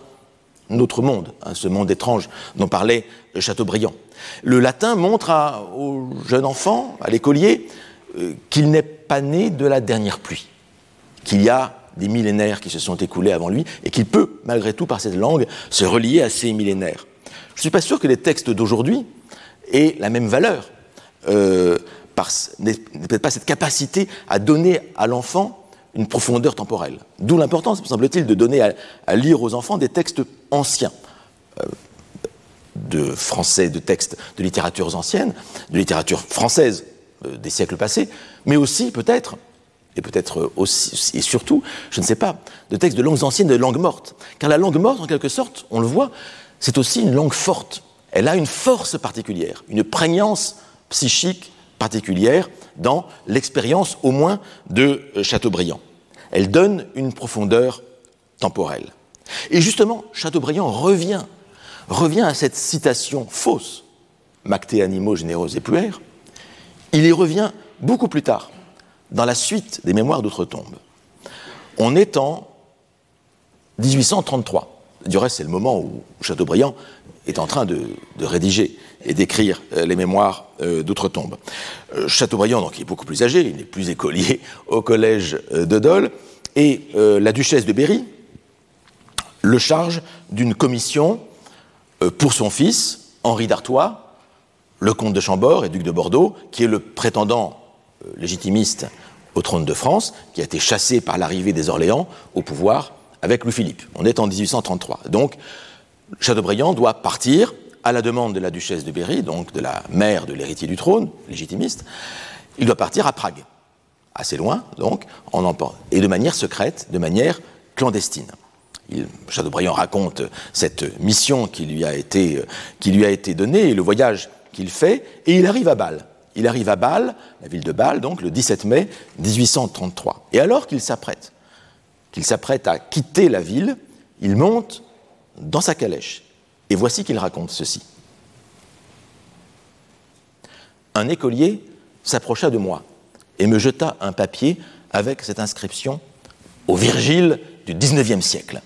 autre monde, hein, ce monde étrange dont parlait Chateaubriand. Le latin montre au jeune enfant, à l'écolier, qu'il n'est pas né de la dernière pluie, qu'il y a des millénaires qui se sont écoulés avant lui et qu'il peut, malgré tout, par cette langue, se relier à ces millénaires. Je ne suis pas sûr que les textes d'aujourd'hui aient la même valeur, n'aient peut-être pas cette capacité à donner à l'enfant une profondeur temporelle. D'où l'importance, me semble-t-il, de donner à lire aux enfants des textes anciens, de français, de textes de littératures anciennes, de littérature française des siècles passés, mais aussi peut-être, et peut-être aussi, et surtout, je ne sais pas, de textes de langues anciennes, de langues mortes. Car la langue morte, en quelque sorte, on le voit, c'est aussi une langue forte. Elle a une force particulière, une prégnance psychique particulière dans l'expérience, au moins, de Chateaubriand. Elle donne une profondeur temporelle. Et justement, Chateaubriand revient à cette citation fausse, Macte animo generos epuer. Il y revient beaucoup plus tard, dans la suite des Mémoires d'Outre-Tombe. On est en 1833. Du reste, c'est le moment où Chateaubriand est en train de rédiger et d'écrire les Mémoires d'Outre-Tombe. Chateaubriand, donc, est beaucoup plus âgé, il n'est plus écolier au Collège de Dole, et la duchesse de Berry le charge d'une commission pour son fils, Henri d'Artois, le comte de Chambord et duc de Bordeaux, qui est le prétendant légitimiste au trône de France, qui a été chassé par l'arrivée des Orléans au pouvoir avec Louis-Philippe. On est en 1833. Donc, Chateaubriand doit partir à la demande de la duchesse de Berry, donc de la mère de l'héritier du trône, légitimiste. Il doit partir à Prague, assez loin, donc, et de manière secrète, de manière clandestine. Chateaubriand raconte cette mission qui lui a été donnée et le voyage qu'il fait, et il arrive à Bâle. Il arrive à Bâle, la ville de Bâle, donc, le 17 mai 1833. Et alors qu'il s'apprête à quitter la ville, il monte dans sa calèche. Et voici qu'il raconte ceci. Un écolier s'approcha de moi et me jeta un papier avec cette inscription « Au Virgile du XIXe siècle ».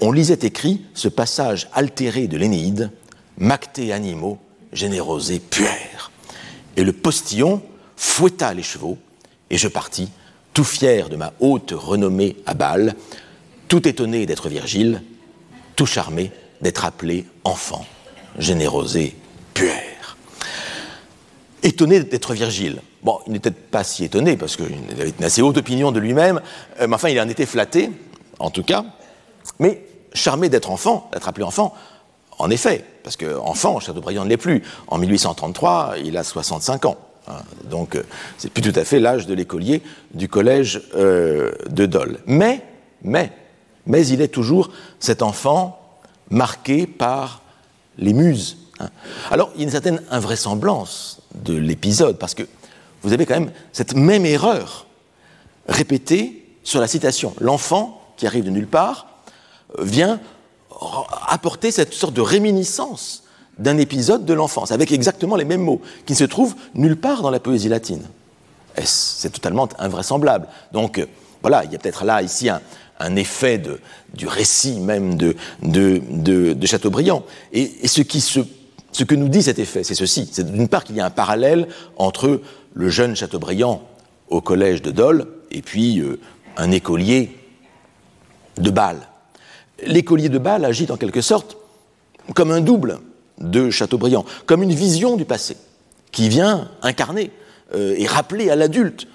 On lisait écrit ce passage altéré de l'Énéide « Macte animo generose puer ». Et le postillon fouetta les chevaux, et je partis, tout fier de ma haute renommée à Bâle, tout étonné d'être Virgile, tout charmé d'être appelé enfant, générosé, puère. Étonné d'être Virgile. Bon, il n'était pas si étonné, parce qu'il avait une assez haute opinion de lui-même, mais enfin, il en était flatté, en tout cas, mais charmé d'être enfant, d'être appelé enfant, en effet, parce qu'enfant, Chateaubriand ne l'est plus. En 1833, il a 65 ans. Hein, donc, c'est plus tout à fait l'âge de l'écolier du collège de Dole. Mais il est toujours cet enfant marqué par les muses. Hein. Alors, il y a une certaine invraisemblance de l'épisode, parce que vous avez quand même cette même erreur répétée sur la citation. L'enfant, qui arrive de nulle part, vient apporter cette sorte de réminiscence d'un épisode de l'enfance, avec exactement les mêmes mots, qui ne se trouvent nulle part dans la poésie latine. C'est totalement invraisemblable. Donc, voilà, il y a peut-être là, ici, un effet du récit même de Chateaubriand. Et ce que nous dit cet effet, c'est ceci. C'est d'une part qu'il y a un parallèle entre le jeune Chateaubriand au collège de Dole et puis un écolier de Bâle. L'écolier de Bâle agit en quelque sorte comme un double de Chateaubriand, comme une vision du passé qui vient incarner et rappeler l'adulte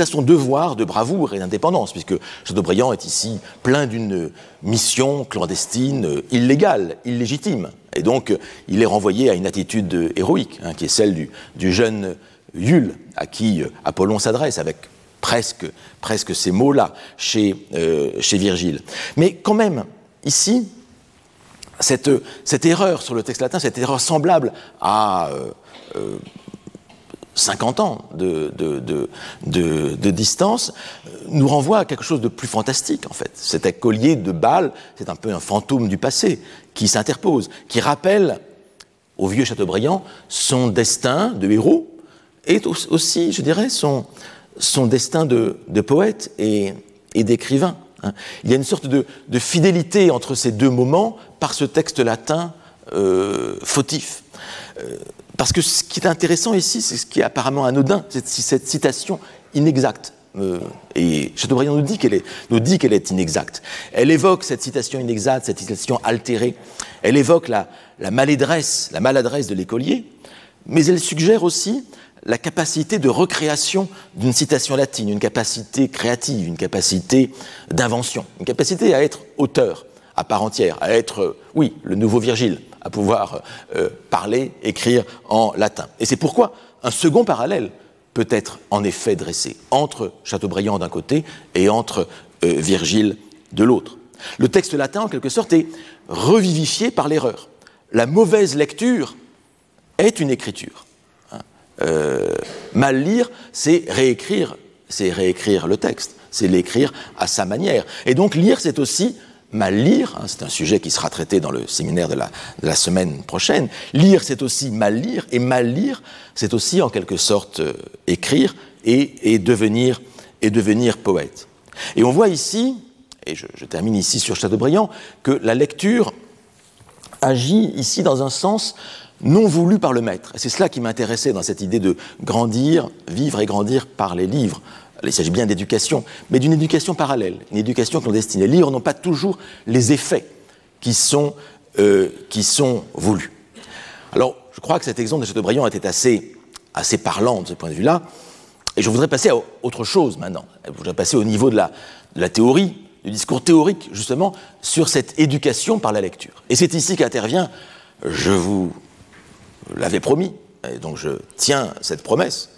à son devoir de bravoure et d'indépendance, puisque Chateaubriand est ici plein d'une mission clandestine, illégale, illégitime, et donc il est renvoyé à une attitude héroïque, hein, qui est celle du jeune Yule à qui Apollon s'adresse avec presque ces mots-là chez Virgile. Mais quand même, ici, cette erreur sur le texte latin, cette erreur semblable à 50 ans de distance, nous renvoie à quelque chose de plus fantastique, en fait. Cet écolier de Bâle, c'est un peu un fantôme du passé qui s'interpose, qui rappelle au vieux Chateaubriand son destin de héros et aussi, je dirais, son destin de poète et d'écrivain. Il y a une sorte de fidélité entre ces deux moments par ce texte latin fautif. Parce que ce qui est intéressant ici, c'est ce qui est apparemment anodin, c'est cette citation inexacte. Et Chateaubriand nous dit qu'elle est inexacte. Elle évoque cette citation inexacte, cette citation altérée. Elle évoque la maladresse de l'écolier, mais elle suggère aussi la capacité de recréation d'une citation latine, une capacité créative, une capacité d'invention, une capacité à être auteur à part entière, à être, oui, le nouveau Virgile, à pouvoir parler, écrire en latin. Et c'est pourquoi un second parallèle peut être en effet dressé entre Chateaubriand d'un côté et entre Virgile de l'autre. Le texte latin, en quelque sorte, est revivifié par l'erreur. La mauvaise lecture est une écriture. Mal lire, c'est réécrire le texte, c'est l'écrire à sa manière. Et donc lire, c'est aussi mal lire, hein, c'est un sujet qui sera traité dans le séminaire de la semaine prochaine. Lire, c'est aussi mal lire, et mal lire, c'est aussi en quelque sorte écrire et devenir poète. Et on voit ici, et je termine ici sur Chateaubriand, que la lecture agit ici dans un sens non voulu par le maître. Et c'est cela qui m'intéressait dans cette idée de grandir, vivre et grandir par les livres. Il s'agit bien d'éducation, mais d'une éducation parallèle, une éducation clandestine. Les livres n'ont pas toujours les effets qui sont voulus. Alors, je crois que cet exemple de Chateaubriand était assez parlant de ce point de vue-là, et je voudrais passer à autre chose maintenant. Je voudrais passer au niveau de la théorie, du discours théorique, justement, sur cette éducation par la lecture. Et c'est ici qu'intervient, je vous l'avais promis, et donc je tiens cette promesse,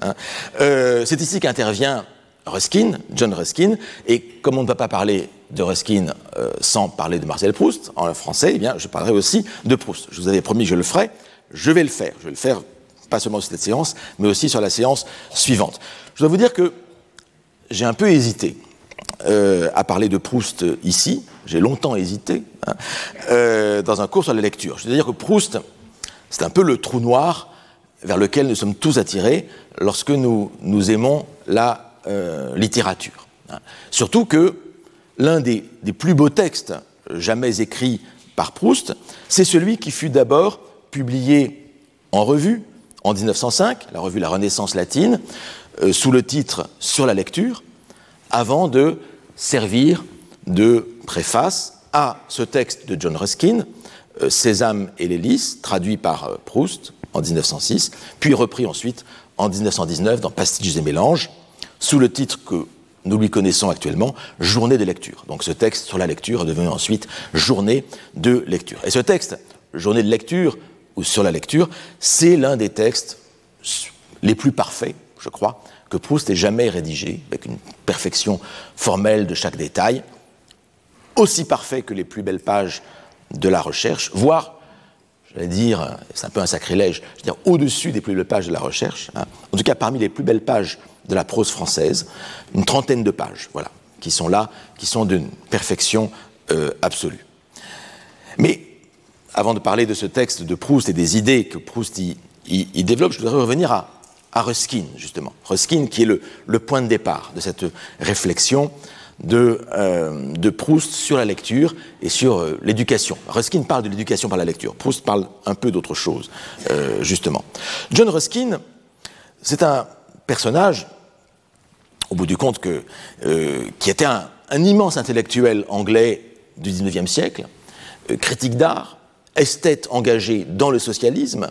c'est ici qu'intervient Ruskin, John Ruskin, et comme on ne va pas parler de Ruskin sans parler de Marcel Proust, en français, eh bien, je parlerai aussi de Proust. Je vous avais promis que je le ferais, je vais le faire, pas seulement sur cette séance, mais aussi sur la séance suivante. Je dois vous dire que j'ai un peu hésité à parler de Proust ici, j'ai longtemps hésité, dans un cours sur la lecture. C'est-à-dire que Proust, c'est un peu le trou noir vers lequel nous sommes tous attirés lorsque nous aimons la littérature. Surtout que l'un des plus beaux textes jamais écrits par Proust, c'est celui qui fut d'abord publié en revue en 1905, la revue La Renaissance latine, sous le titre « Sur la lecture », avant de servir de préface à ce texte de John Ruskin, « Sésame et les Lys », traduit par Proust en 1906, puis repris ensuite en 1919 dans « Pastiches et mélanges », sous le titre que nous lui connaissons actuellement, « Journée de lecture ». Donc ce texte sur la lecture est devenu ensuite « Journée de lecture ». Et ce texte, « Journée de lecture » ou « Sur la lecture », c'est l'un des textes les plus parfaits, je crois, que Proust ait jamais rédigé, avec une perfection formelle de chaque détail, aussi parfait que les plus belles pages de la Recherche, voire, j'allais dire, c'est un peu un sacrilège, je veux dire, au-dessus des plus belles pages de la Recherche, hein, en tout cas parmi les plus belles pages de la prose française, une trentaine de pages, voilà, qui sont là, qui sont d'une perfection absolue. Mais, avant de parler de ce texte de Proust et des idées que Proust y développe, je voudrais revenir à Ruskin, justement. Ruskin, qui est le point de départ de cette réflexion de Proust sur la lecture et sur l'éducation. Ruskin parle de l'éducation par la lecture, Proust parle un peu d'autre chose, justement. John Ruskin, c'est un personnage, au bout du compte, qui était un immense intellectuel anglais du XIXe siècle, critique d'art, esthète engagé dans le socialisme,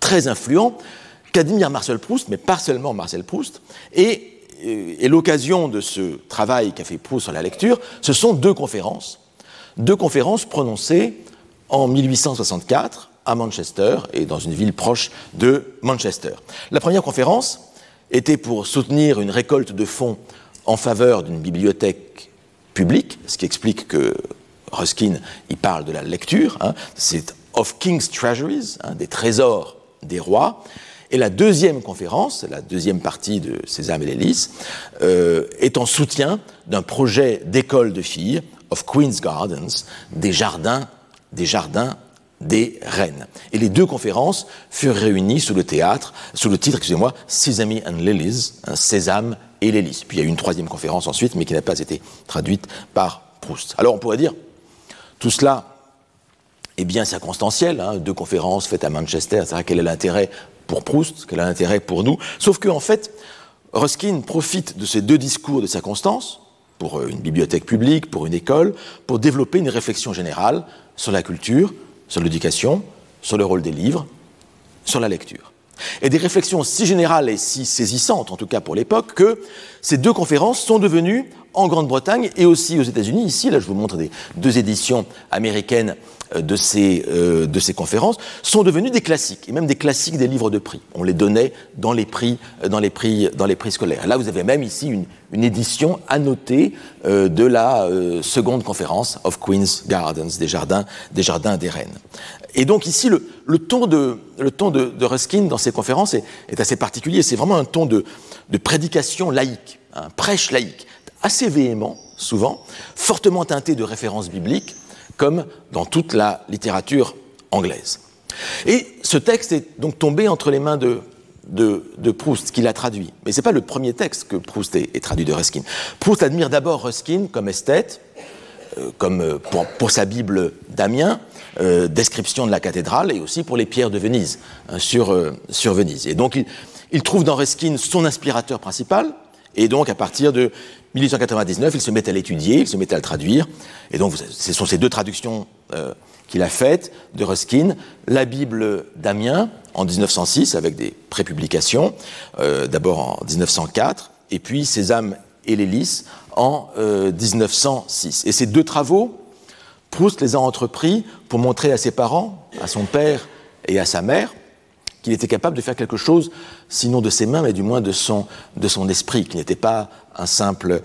très influent, qu'admire Marcel Proust, mais pas seulement Marcel Proust, et l'occasion de ce travail qu'a fait Proust sur la lecture, ce sont deux conférences prononcées en 1864 à Manchester et dans une ville proche de Manchester. La première conférence était pour soutenir une récolte de fonds en faveur d'une bibliothèque publique, ce qui explique que Ruskin, il parle de la lecture, hein, c'est « Of King's Treasuries », des trésors des rois. Et la deuxième conférence, la deuxième partie de Sésame et les Lys, est en soutien d'un projet d'école de filles, « Of Queen's Gardens », des jardins des reines. Et les deux conférences furent réunies sous le titre, excusez-moi, « Sésame and Lilies », hein, « Sésame et les Lys ». Puis il y a eu une troisième conférence ensuite, mais qui n'a pas été traduite par Proust. Alors on pourrait dire, tout cela est bien circonstanciel, hein, deux conférences faites à Manchester, etc. Quel est l'intérêt pour Proust, quel est l'intérêt pour nous? Sauf qu'en fait, Ruskin profite de ces deux discours de circonstance, pour une bibliothèque publique, pour une école, pour développer une réflexion générale sur la culture, sur l'éducation, sur le rôle des livres, sur la lecture. Et des réflexions si générales et si saisissantes, en tout cas pour l'époque, que ces deux conférences sont devenues, en Grande-Bretagne et aussi aux États-Unis, ici, là je vous montre deux éditions américaines de ces conférences, sont devenues des classiques, et même des classiques des livres de prix. On les donnait dans les prix scolaires. Là vous avez même ici une édition annotée de la seconde conférence of Queen's Gardens, des jardins des reines. Et donc ici le ton de Ruskin dans ces conférences est assez particulier, c'est vraiment un ton de prédication laïque, hein, prêche laïque, assez véhément, souvent, fortement teinté de références bibliques, comme dans toute la littérature anglaise. Et ce texte est donc tombé entre les mains de Proust, qui l'a traduit. Mais ce n'est pas le premier texte que Proust ait traduit de Ruskin. Proust admire d'abord Ruskin comme esthète, comme pour sa Bible d'Amiens, description de la cathédrale, et aussi pour les pierres de Venise, hein, sur Venise. Et donc il trouve dans Ruskin son inspirateur principal, et donc à partir de 1899, il se met à l'étudier, il se met à le traduire. Et donc, ce sont ces deux traductions qu'il a faites de Ruskin. La Bible d'Amiens, en 1906, avec des prépublications, d'abord en 1904, et puis Sésame et les Lys en 1906. Et ces deux travaux, Proust les a entrepris pour montrer à ses parents, à son père et à sa mère, qu'il était capable de faire quelque chose, sinon de ses mains, mais du moins de son esprit, qu'il n'était pas un simple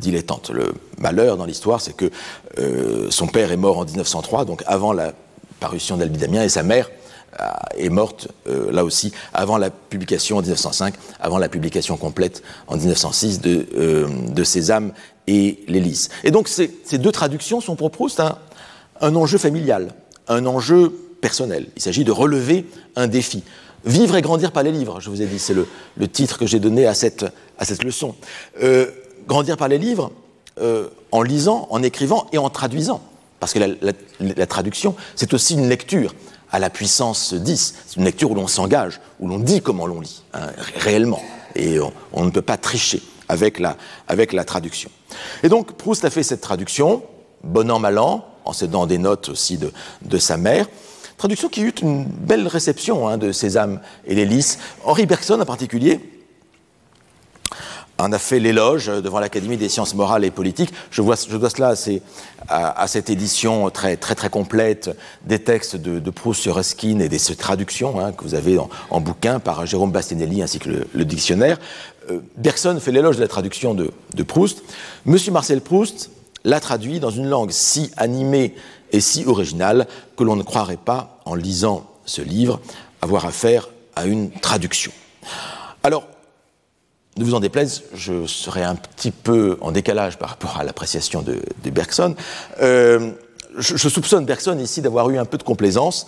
dilettante. Le malheur dans l'histoire, c'est que son père est mort en 1903, donc avant la parution d'Albi d'Amiens, et sa mère est morte, là aussi, avant la publication en 1905, avant la publication complète en 1906 de Sésame et les Lys. Et donc ces deux traductions sont pour Proust un enjeu familial, un enjeu personnel. Il s'agit de relever un défi. Vivre et grandir par les livres, je vous ai dit, c'est le titre que j'ai donné à cette leçon. Grandir par les livres, en lisant, en écrivant et en traduisant. Parce que la traduction, c'est aussi une lecture à la puissance 10. C'est une lecture où l'on s'engage, où l'on dit comment l'on lit, hein, réellement. Et on ne peut pas tricher avec la traduction. Et donc, Proust a fait cette traduction, bon an, mal an, en cédant des notes aussi de sa mère. Traduction qui eut une belle réception, hein, de Sésame et les Lys. Henri Bergson, en particulier, en a fait l'éloge devant l'Académie des sciences morales et politiques. Je dois cela à cette édition très, très, très complète des textes de Proust sur Ruskin et de ses traductions, hein, que vous avez en bouquin par Jérôme Bastinelli ainsi que le dictionnaire. Bergson fait l'éloge de la traduction de Proust. Monsieur Marcel Proust l'a traduit dans une langue si animée et si originale que l'on ne croirait pas, en lisant ce livre, avoir affaire à une traduction. Alors, ne vous en déplaise, je serai un petit peu en décalage par rapport à l'appréciation de Bergson. Je soupçonne Bergson ici d'avoir eu un peu de complaisance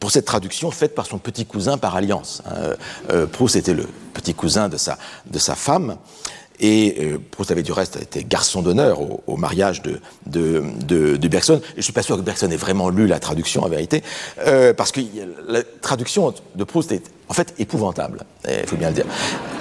pour cette traduction faite par son petit cousin par alliance. Proust était le petit cousin de sa femme. Et Proust avait du reste été garçon d'honneur au mariage de Bergson. Et je ne suis pas sûr que Bergson ait vraiment lu la traduction en vérité, parce que la traduction de Proust est en fait épouvantable, il faut bien le dire.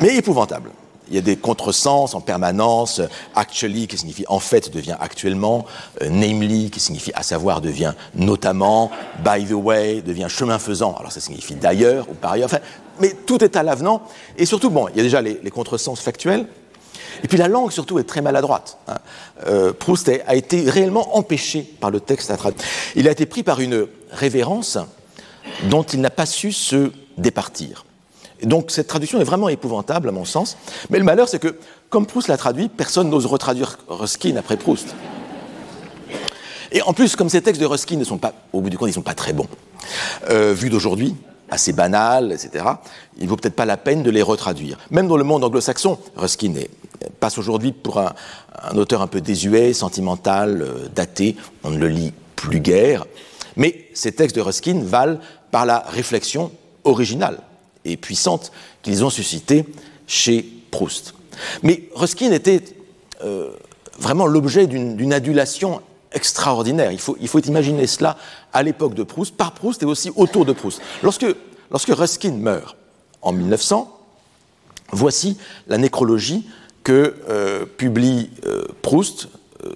Mais épouvantable. Il y a des contresens en permanence. Actually, qui signifie en fait, devient actuellement. Namely, qui signifie à savoir, devient notamment. By the way, devient chemin faisant. Alors ça signifie d'ailleurs ou par ailleurs. Enfin, mais tout est à l'avenant. Et surtout, bon, il y a déjà les contresens factuels. Et puis la langue, surtout, est très maladroite. Proust a été réellement empêché par le texte à traduire. Il a été pris par une révérence dont il n'a pas su se départir. Donc cette traduction est vraiment épouvantable à mon sens. Mais le malheur, c'est que, comme Proust l'a traduit, personne n'ose retraduire Ruskin après Proust. Et en plus, comme ces textes de Ruskin ne sont pas, au bout du compte, ils ne sont pas très bons, vu d'aujourd'hui, assez banal, etc., il ne vaut peut-être pas la peine de les retraduire. Même dans le monde anglo-saxon, Ruskin passe aujourd'hui pour un auteur un peu désuet, sentimental, daté, on ne le lit plus guère, mais ces textes de Ruskin valent par la réflexion originale et puissante qu'ils ont suscitée chez Proust. Mais Ruskin était vraiment l'objet d'une adulation extraordinaire. Il faut imaginer cela à l'époque de Proust, par Proust et aussi autour de Proust. Lorsque Ruskin meurt en 1900, voici la nécrologie que publie Proust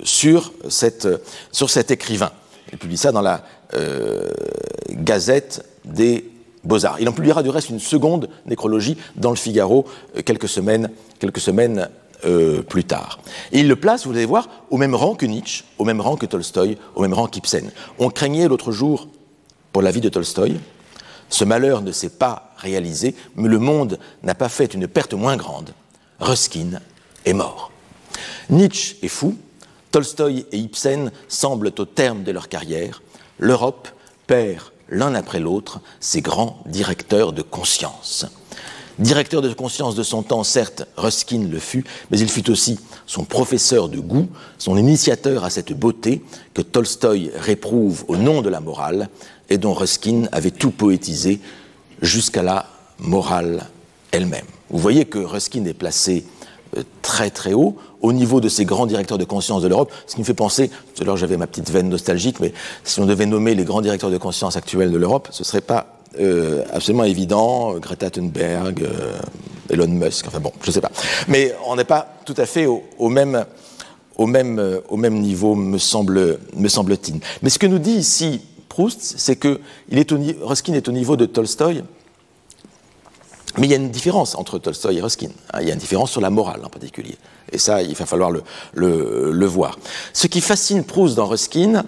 sur cet écrivain. Il publie ça dans la Gazette des Beaux-Arts. Il en publiera du reste une seconde nécrologie dans le Figaro quelques semaines plus tard. Et il le place, vous allez voir, au même rang que Nietzsche, au même rang que Tolstoï, au même rang qu'Ibsen. On craignait l'autre jour pour la vie de Tolstoï. Ce malheur ne s'est pas réalisé, mais le monde n'a pas fait une perte moins grande. Ruskin est mort. Nietzsche est fou. Tolstoï et Ibsen semblent au terme de leur carrière. L'Europe perd l'un après l'autre ses grands directeurs de conscience. Directeur de conscience de son temps, certes, Ruskin le fut, mais il fut aussi son professeur de goût, son initiateur à cette beauté que Tolstoï réprouve au nom de la morale et dont Ruskin avait tout poétisé jusqu'à la morale elle-même. Vous voyez que Ruskin est placé très très haut, au niveau de ces grands directeurs de conscience de l'Europe, ce qui me fait penser, tout à l'heure j'avais ma petite veine nostalgique, mais si on devait nommer les grands directeurs de conscience actuels de l'Europe, ce ne serait pas absolument évident, Greta Thunberg, Elon Musk, enfin bon, je ne sais pas. Mais on n'est pas tout à fait au même niveau, me semble-t-il. Mais ce que nous dit ici Proust, c'est que Ruskin est au niveau de Tolstoï. Mais il y a une différence entre Tolstoï et Ruskin. Il y a une différence sur la morale en particulier. Et ça, il va falloir le voir. Ce qui fascine Proust dans Ruskin,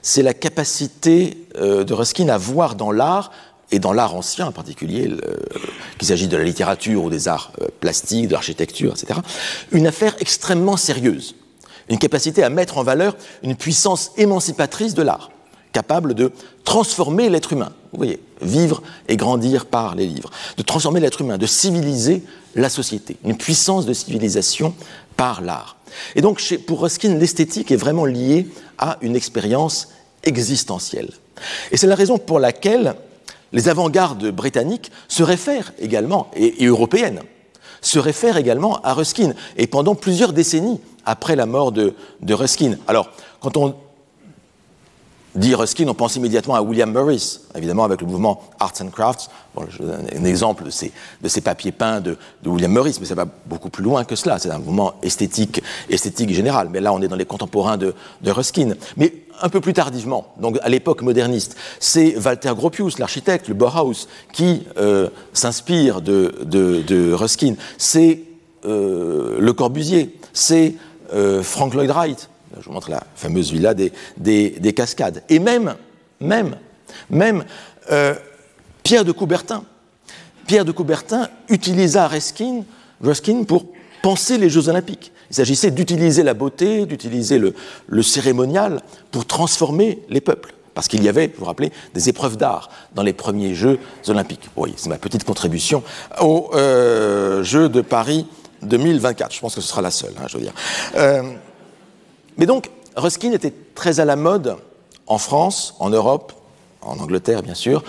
c'est la capacité de Ruskin à voir dans l'art, et dans l'art ancien en particulier, qu'il s'agisse de la littérature ou des arts plastiques, de l'architecture, etc., une affaire extrêmement sérieuse. Une capacité à mettre en valeur une puissance émancipatrice de l'art, capable de transformer l'être humain. Vous voyez, vivre et grandir par les livres, de transformer l'être humain, de civiliser la société, une puissance de civilisation par l'art. Et donc, pour Ruskin, l'esthétique est vraiment liée à une expérience existentielle. Et c'est la raison pour laquelle les avant-gardes britanniques se réfèrent également, et européennes, se réfèrent également à Ruskin, et pendant plusieurs décennies après la mort de Ruskin. Alors, quand on dit Ruskin, on pense immédiatement à William Morris, évidemment avec le mouvement Arts and Crafts. Bon, je donne un exemple de ces papiers peints de William Morris, mais ça va beaucoup plus loin que cela. C'est un mouvement esthétique général. Mais là, on est dans les contemporains de Ruskin. Mais un peu plus tardivement, donc à l'époque moderniste, c'est Walter Gropius, l'architecte, le Bauhaus, qui s'inspire de Ruskin. C'est Le Corbusier, c'est Frank Lloyd Wright. Je vous montre la fameuse villa des Cascades. Et même Pierre de Coubertin. Pierre de Coubertin utilisa Ruskin pour penser les Jeux Olympiques. Il s'agissait d'utiliser la beauté, d'utiliser le cérémonial pour transformer les peuples. Parce qu'il y avait, vous vous rappelez, des épreuves d'art dans les premiers Jeux Olympiques. Oui, c'est ma petite contribution aux Jeux de Paris 2024. Je pense que ce sera la seule, je veux dire. Mais donc, Ruskin était très à la mode en France, en Europe, en Angleterre bien sûr,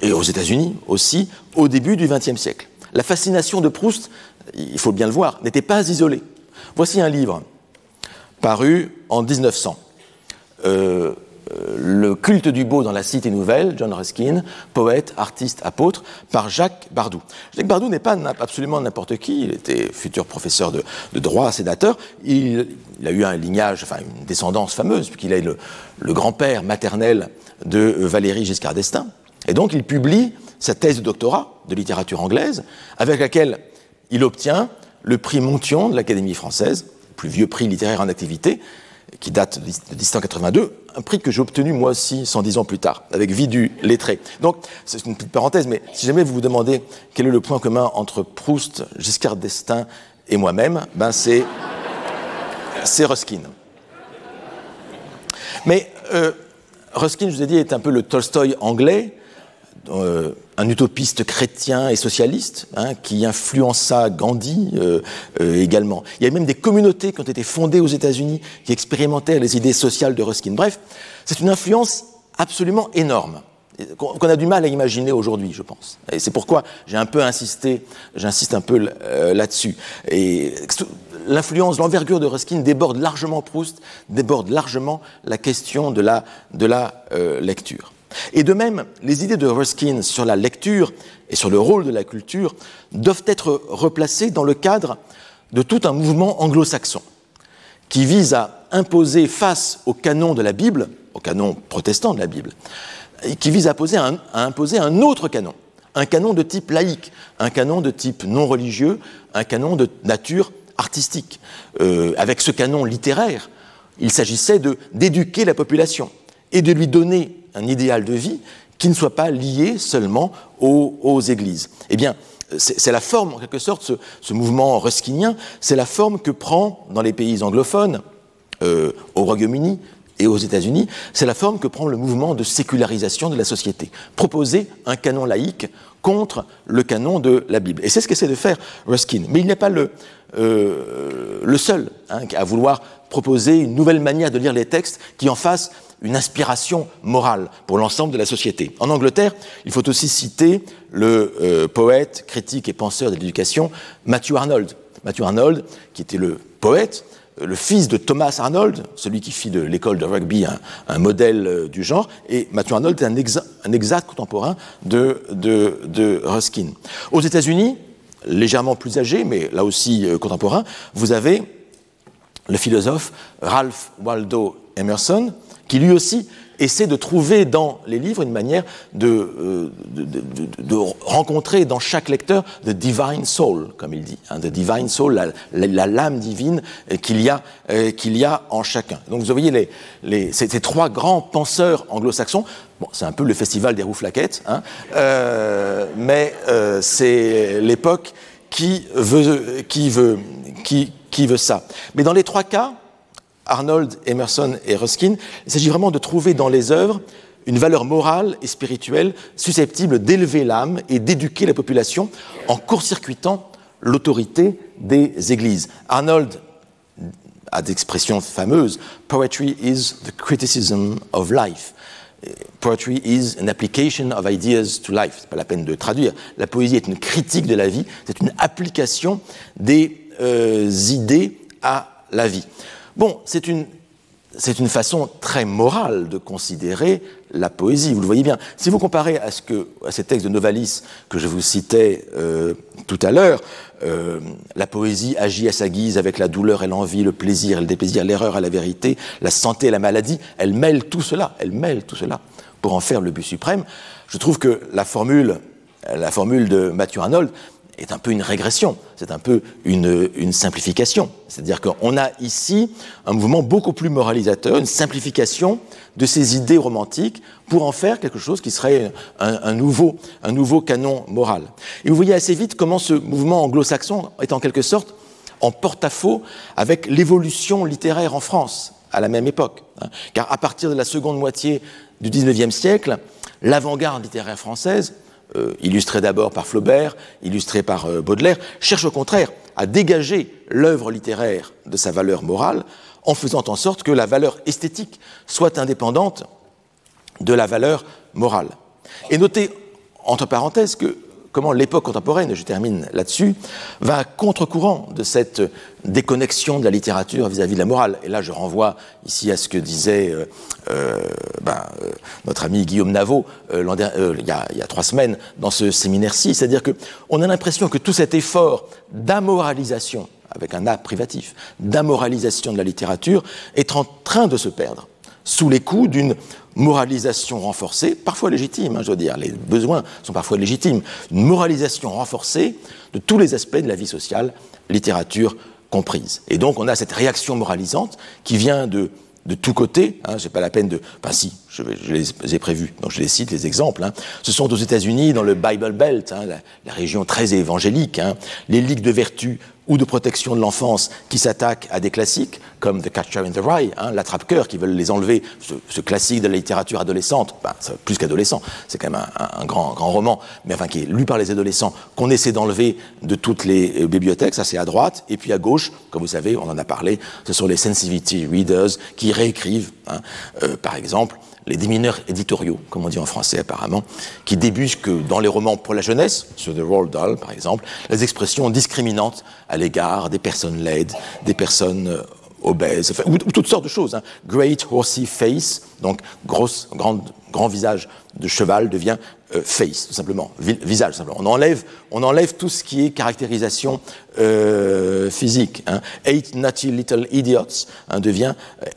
et aux États-Unis aussi, au début du XXe siècle. La fascination de Proust, il faut bien le voir, n'était pas isolée. Voici un livre paru en 1900, Le culte du beau dans la cité nouvelle, John Ruskin, poète, artiste, apôtre, par Jacques Bardou. Jacques Bardou n'est pas absolument n'importe qui, il était futur professeur de droit, sénateur, il a eu un lignage, enfin une descendance fameuse, puisqu'il est le grand-père maternel de Valéry Giscard d'Estaing, et donc il publie sa thèse de doctorat de littérature anglaise, avec laquelle il obtient le prix Montyon de l'Académie française, le plus vieux prix littéraire en activité, qui date de 1882, un prix que j'ai obtenu moi aussi 110 ans plus tard, avec Vie du lettré. Donc, c'est une petite parenthèse, mais si jamais vous vous demandez quel est le point commun entre Proust, Giscard d'Estaing et moi-même, ben c'est Ruskin. Mais Ruskin, je vous ai dit, est un peu le Tolstoï anglais, un utopiste chrétien et socialiste, hein, qui influença Gandhi également. Il y a même des communautés qui ont été fondées aux États-Unis qui expérimentaient les idées sociales de Ruskin. Bref, c'est une influence absolument énorme, qu'on a du mal à imaginer aujourd'hui, je pense. Et c'est pourquoi j'insiste un peu là-dessus. Et l'influence, l'envergure de Ruskin déborde largement Proust, déborde largement la question de la lecture. Et de même, les idées de Ruskin sur la lecture et sur le rôle de la culture doivent être replacées dans le cadre de tout un mouvement anglo-saxon qui vise à imposer face au canon de la Bible, au canon protestant de la Bible, et qui vise à imposer un autre canon, un canon de type laïque, un canon de type non religieux, un canon de nature artistique. Avec ce canon littéraire, il s'agissait d'éduquer la population et de lui donner un idéal de vie qui ne soit pas lié seulement aux églises. Eh bien, c'est la forme, en quelque sorte, ce mouvement ruskinien, c'est la forme que prend dans les pays anglophones, au Royaume-Uni et aux États-Unis, c'est la forme que prend le mouvement de sécularisation de la société. Proposer un canon laïque contre le canon de la Bible. Et c'est ce qu'essaie de faire Ruskin. Mais il n'est pas le seul, hein, à vouloir proposer une nouvelle manière de lire les textes qui en fasse une inspiration morale pour l'ensemble de la société. En Angleterre, il faut aussi citer le poète, critique et penseur de l'éducation, Matthew Arnold. Matthew Arnold, qui était le poète, le fils de Thomas Arnold, celui qui fit de l'école de rugby un modèle du genre, et Matthew Arnold est un exact contemporain de Ruskin. Aux États-Unis, légèrement plus âgé, mais là aussi contemporain, vous avez le philosophe Ralph Waldo Emerson, qui lui aussi essaie de trouver dans les livres une manière de rencontrer dans chaque lecteur « the divine soul », comme il dit, hein, « the divine soul », la lame divine qu'il y a en chacun. Donc vous voyez ces trois grands penseurs anglo-saxons, bon, c'est un peu le festival des rouflaquettes, hein, mais c'est l'époque qui veut ça. Mais dans les trois cas, Arnold, Emerson et Ruskin, il s'agit vraiment de trouver dans les œuvres une valeur morale et spirituelle susceptible d'élever l'âme et d'éduquer la population en court-circuitant l'autorité des églises. Arnold a des expressions fameuses « Poetry is the criticism of life ». « Poetry is an application of ideas to life ». Ce n'est pas la peine de traduire. La poésie est une critique de la vie, c'est une application des idées à la vie. Bon, c'est une façon très morale de considérer la poésie, vous le voyez bien. Si vous comparez à ces textes de Novalis que je vous citais tout à l'heure, la poésie agit à sa guise avec la douleur et l'envie, le plaisir et le déplaisir, l'erreur et la vérité, la santé et la maladie, elle mêle tout cela pour en faire le but suprême. Je trouve que la formule de Matthew Arnold est un peu une régression, c'est un peu une simplification. C'est-à-dire qu'on a ici un mouvement beaucoup plus moralisateur, une simplification de ces idées romantiques pour en faire quelque chose qui serait un nouveau canon moral. Et vous voyez assez vite comment ce mouvement anglo-saxon est en quelque sorte en porte-à-faux avec l'évolution littéraire en France à la même époque. Car à partir de la seconde moitié du XIXe siècle, l'avant-garde littéraire française, illustré d'abord par Flaubert, illustré par Baudelaire, cherche au contraire à dégager l'œuvre littéraire de sa valeur morale en faisant en sorte que la valeur esthétique soit indépendante de la valeur morale. Et notez, entre parenthèses, comment l'époque contemporaine, et je termine là-dessus, va à contre-courant de cette déconnexion de la littérature vis-à-vis de la morale. Et là, je renvoie ici à ce que disait notre ami Guillaume Naveau il y a 3 semaines dans ce séminaire-ci. C'est-à-dire qu'on a l'impression que tout cet effort d'amoralisation, avec un A privatif, d'amoralisation de la littérature, est en train de se perdre sous les coups d'une moralisation renforcée, parfois légitime, je veux dire, les besoins sont parfois légitimes, une moralisation renforcée de tous les aspects de la vie sociale, littérature comprise. Et donc on a cette réaction moralisante qui vient de tous côtés, hein, j'ai pas la peine de... Enfin si, je les ai prévus, donc je les cite, les exemples. Hein. Ce sont aux États-Unis dans le Bible Belt, hein, la région très évangélique, hein, les ligues de vertu ou de protection de l'enfance qui s'attaquent à des classiques, comme The Catcher in the Rye, hein, l'attrape-cœur, qui veulent les enlever, ce classique de la littérature adolescente, ben, plus qu'adolescent, c'est quand même un grand roman, mais enfin qui est lu par les adolescents, qu'on essaie d'enlever de toutes les bibliothèques, ça c'est à droite, et puis à gauche, comme vous savez, on en a parlé, ce sont les sensitivity readers qui réécrivent, hein, par exemple, les démineurs éditoriaux, comme on dit en français apparemment, qui débusquent dans les romans pour la jeunesse, sur The Roald Dahl par exemple, les expressions discriminantes à l'égard des personnes laides, des personnes obèses, enfin, ou toutes sortes de choses. Hein. Great horsey face, donc grand visage de cheval devient face, tout simplement, visage, tout simplement. On enlève tout ce qui est caractérisation physique. Hein. Eight nutty little idiots hein, devient,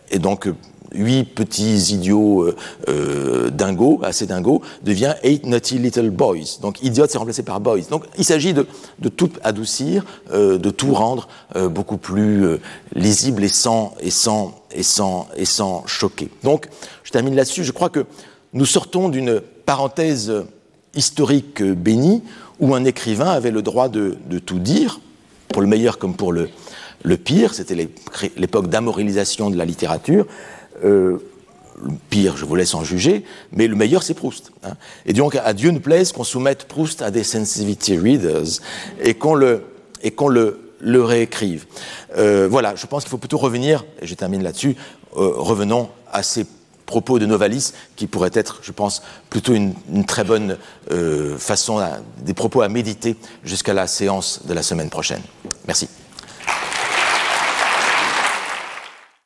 et donc... 8 petits idiots dingos, assez dingos, devient 8 nutty little boys. Donc, idiot, c'est remplacé par boys. Donc, il s'agit de tout adoucir, de tout rendre beaucoup plus lisible et sans choquer. Donc, je termine là-dessus. Je crois que nous sortons d'une parenthèse historique bénie où un écrivain avait le droit de tout dire, pour le meilleur comme pour le pire. C'était l'époque d'amoralisation de la littérature. Le pire, je vous laisse en juger, mais le meilleur, c'est Proust. Hein. Et donc, à Dieu ne plaise qu'on soumette Proust à des sensitivity readers et qu'on le réécrive. Voilà, je pense qu'il faut plutôt revenir, et je termine là-dessus, revenons à ces propos de Novalis, qui pourraient être, je pense, plutôt une très bonne façon, des propos à méditer jusqu'à la séance de la semaine prochaine. Merci.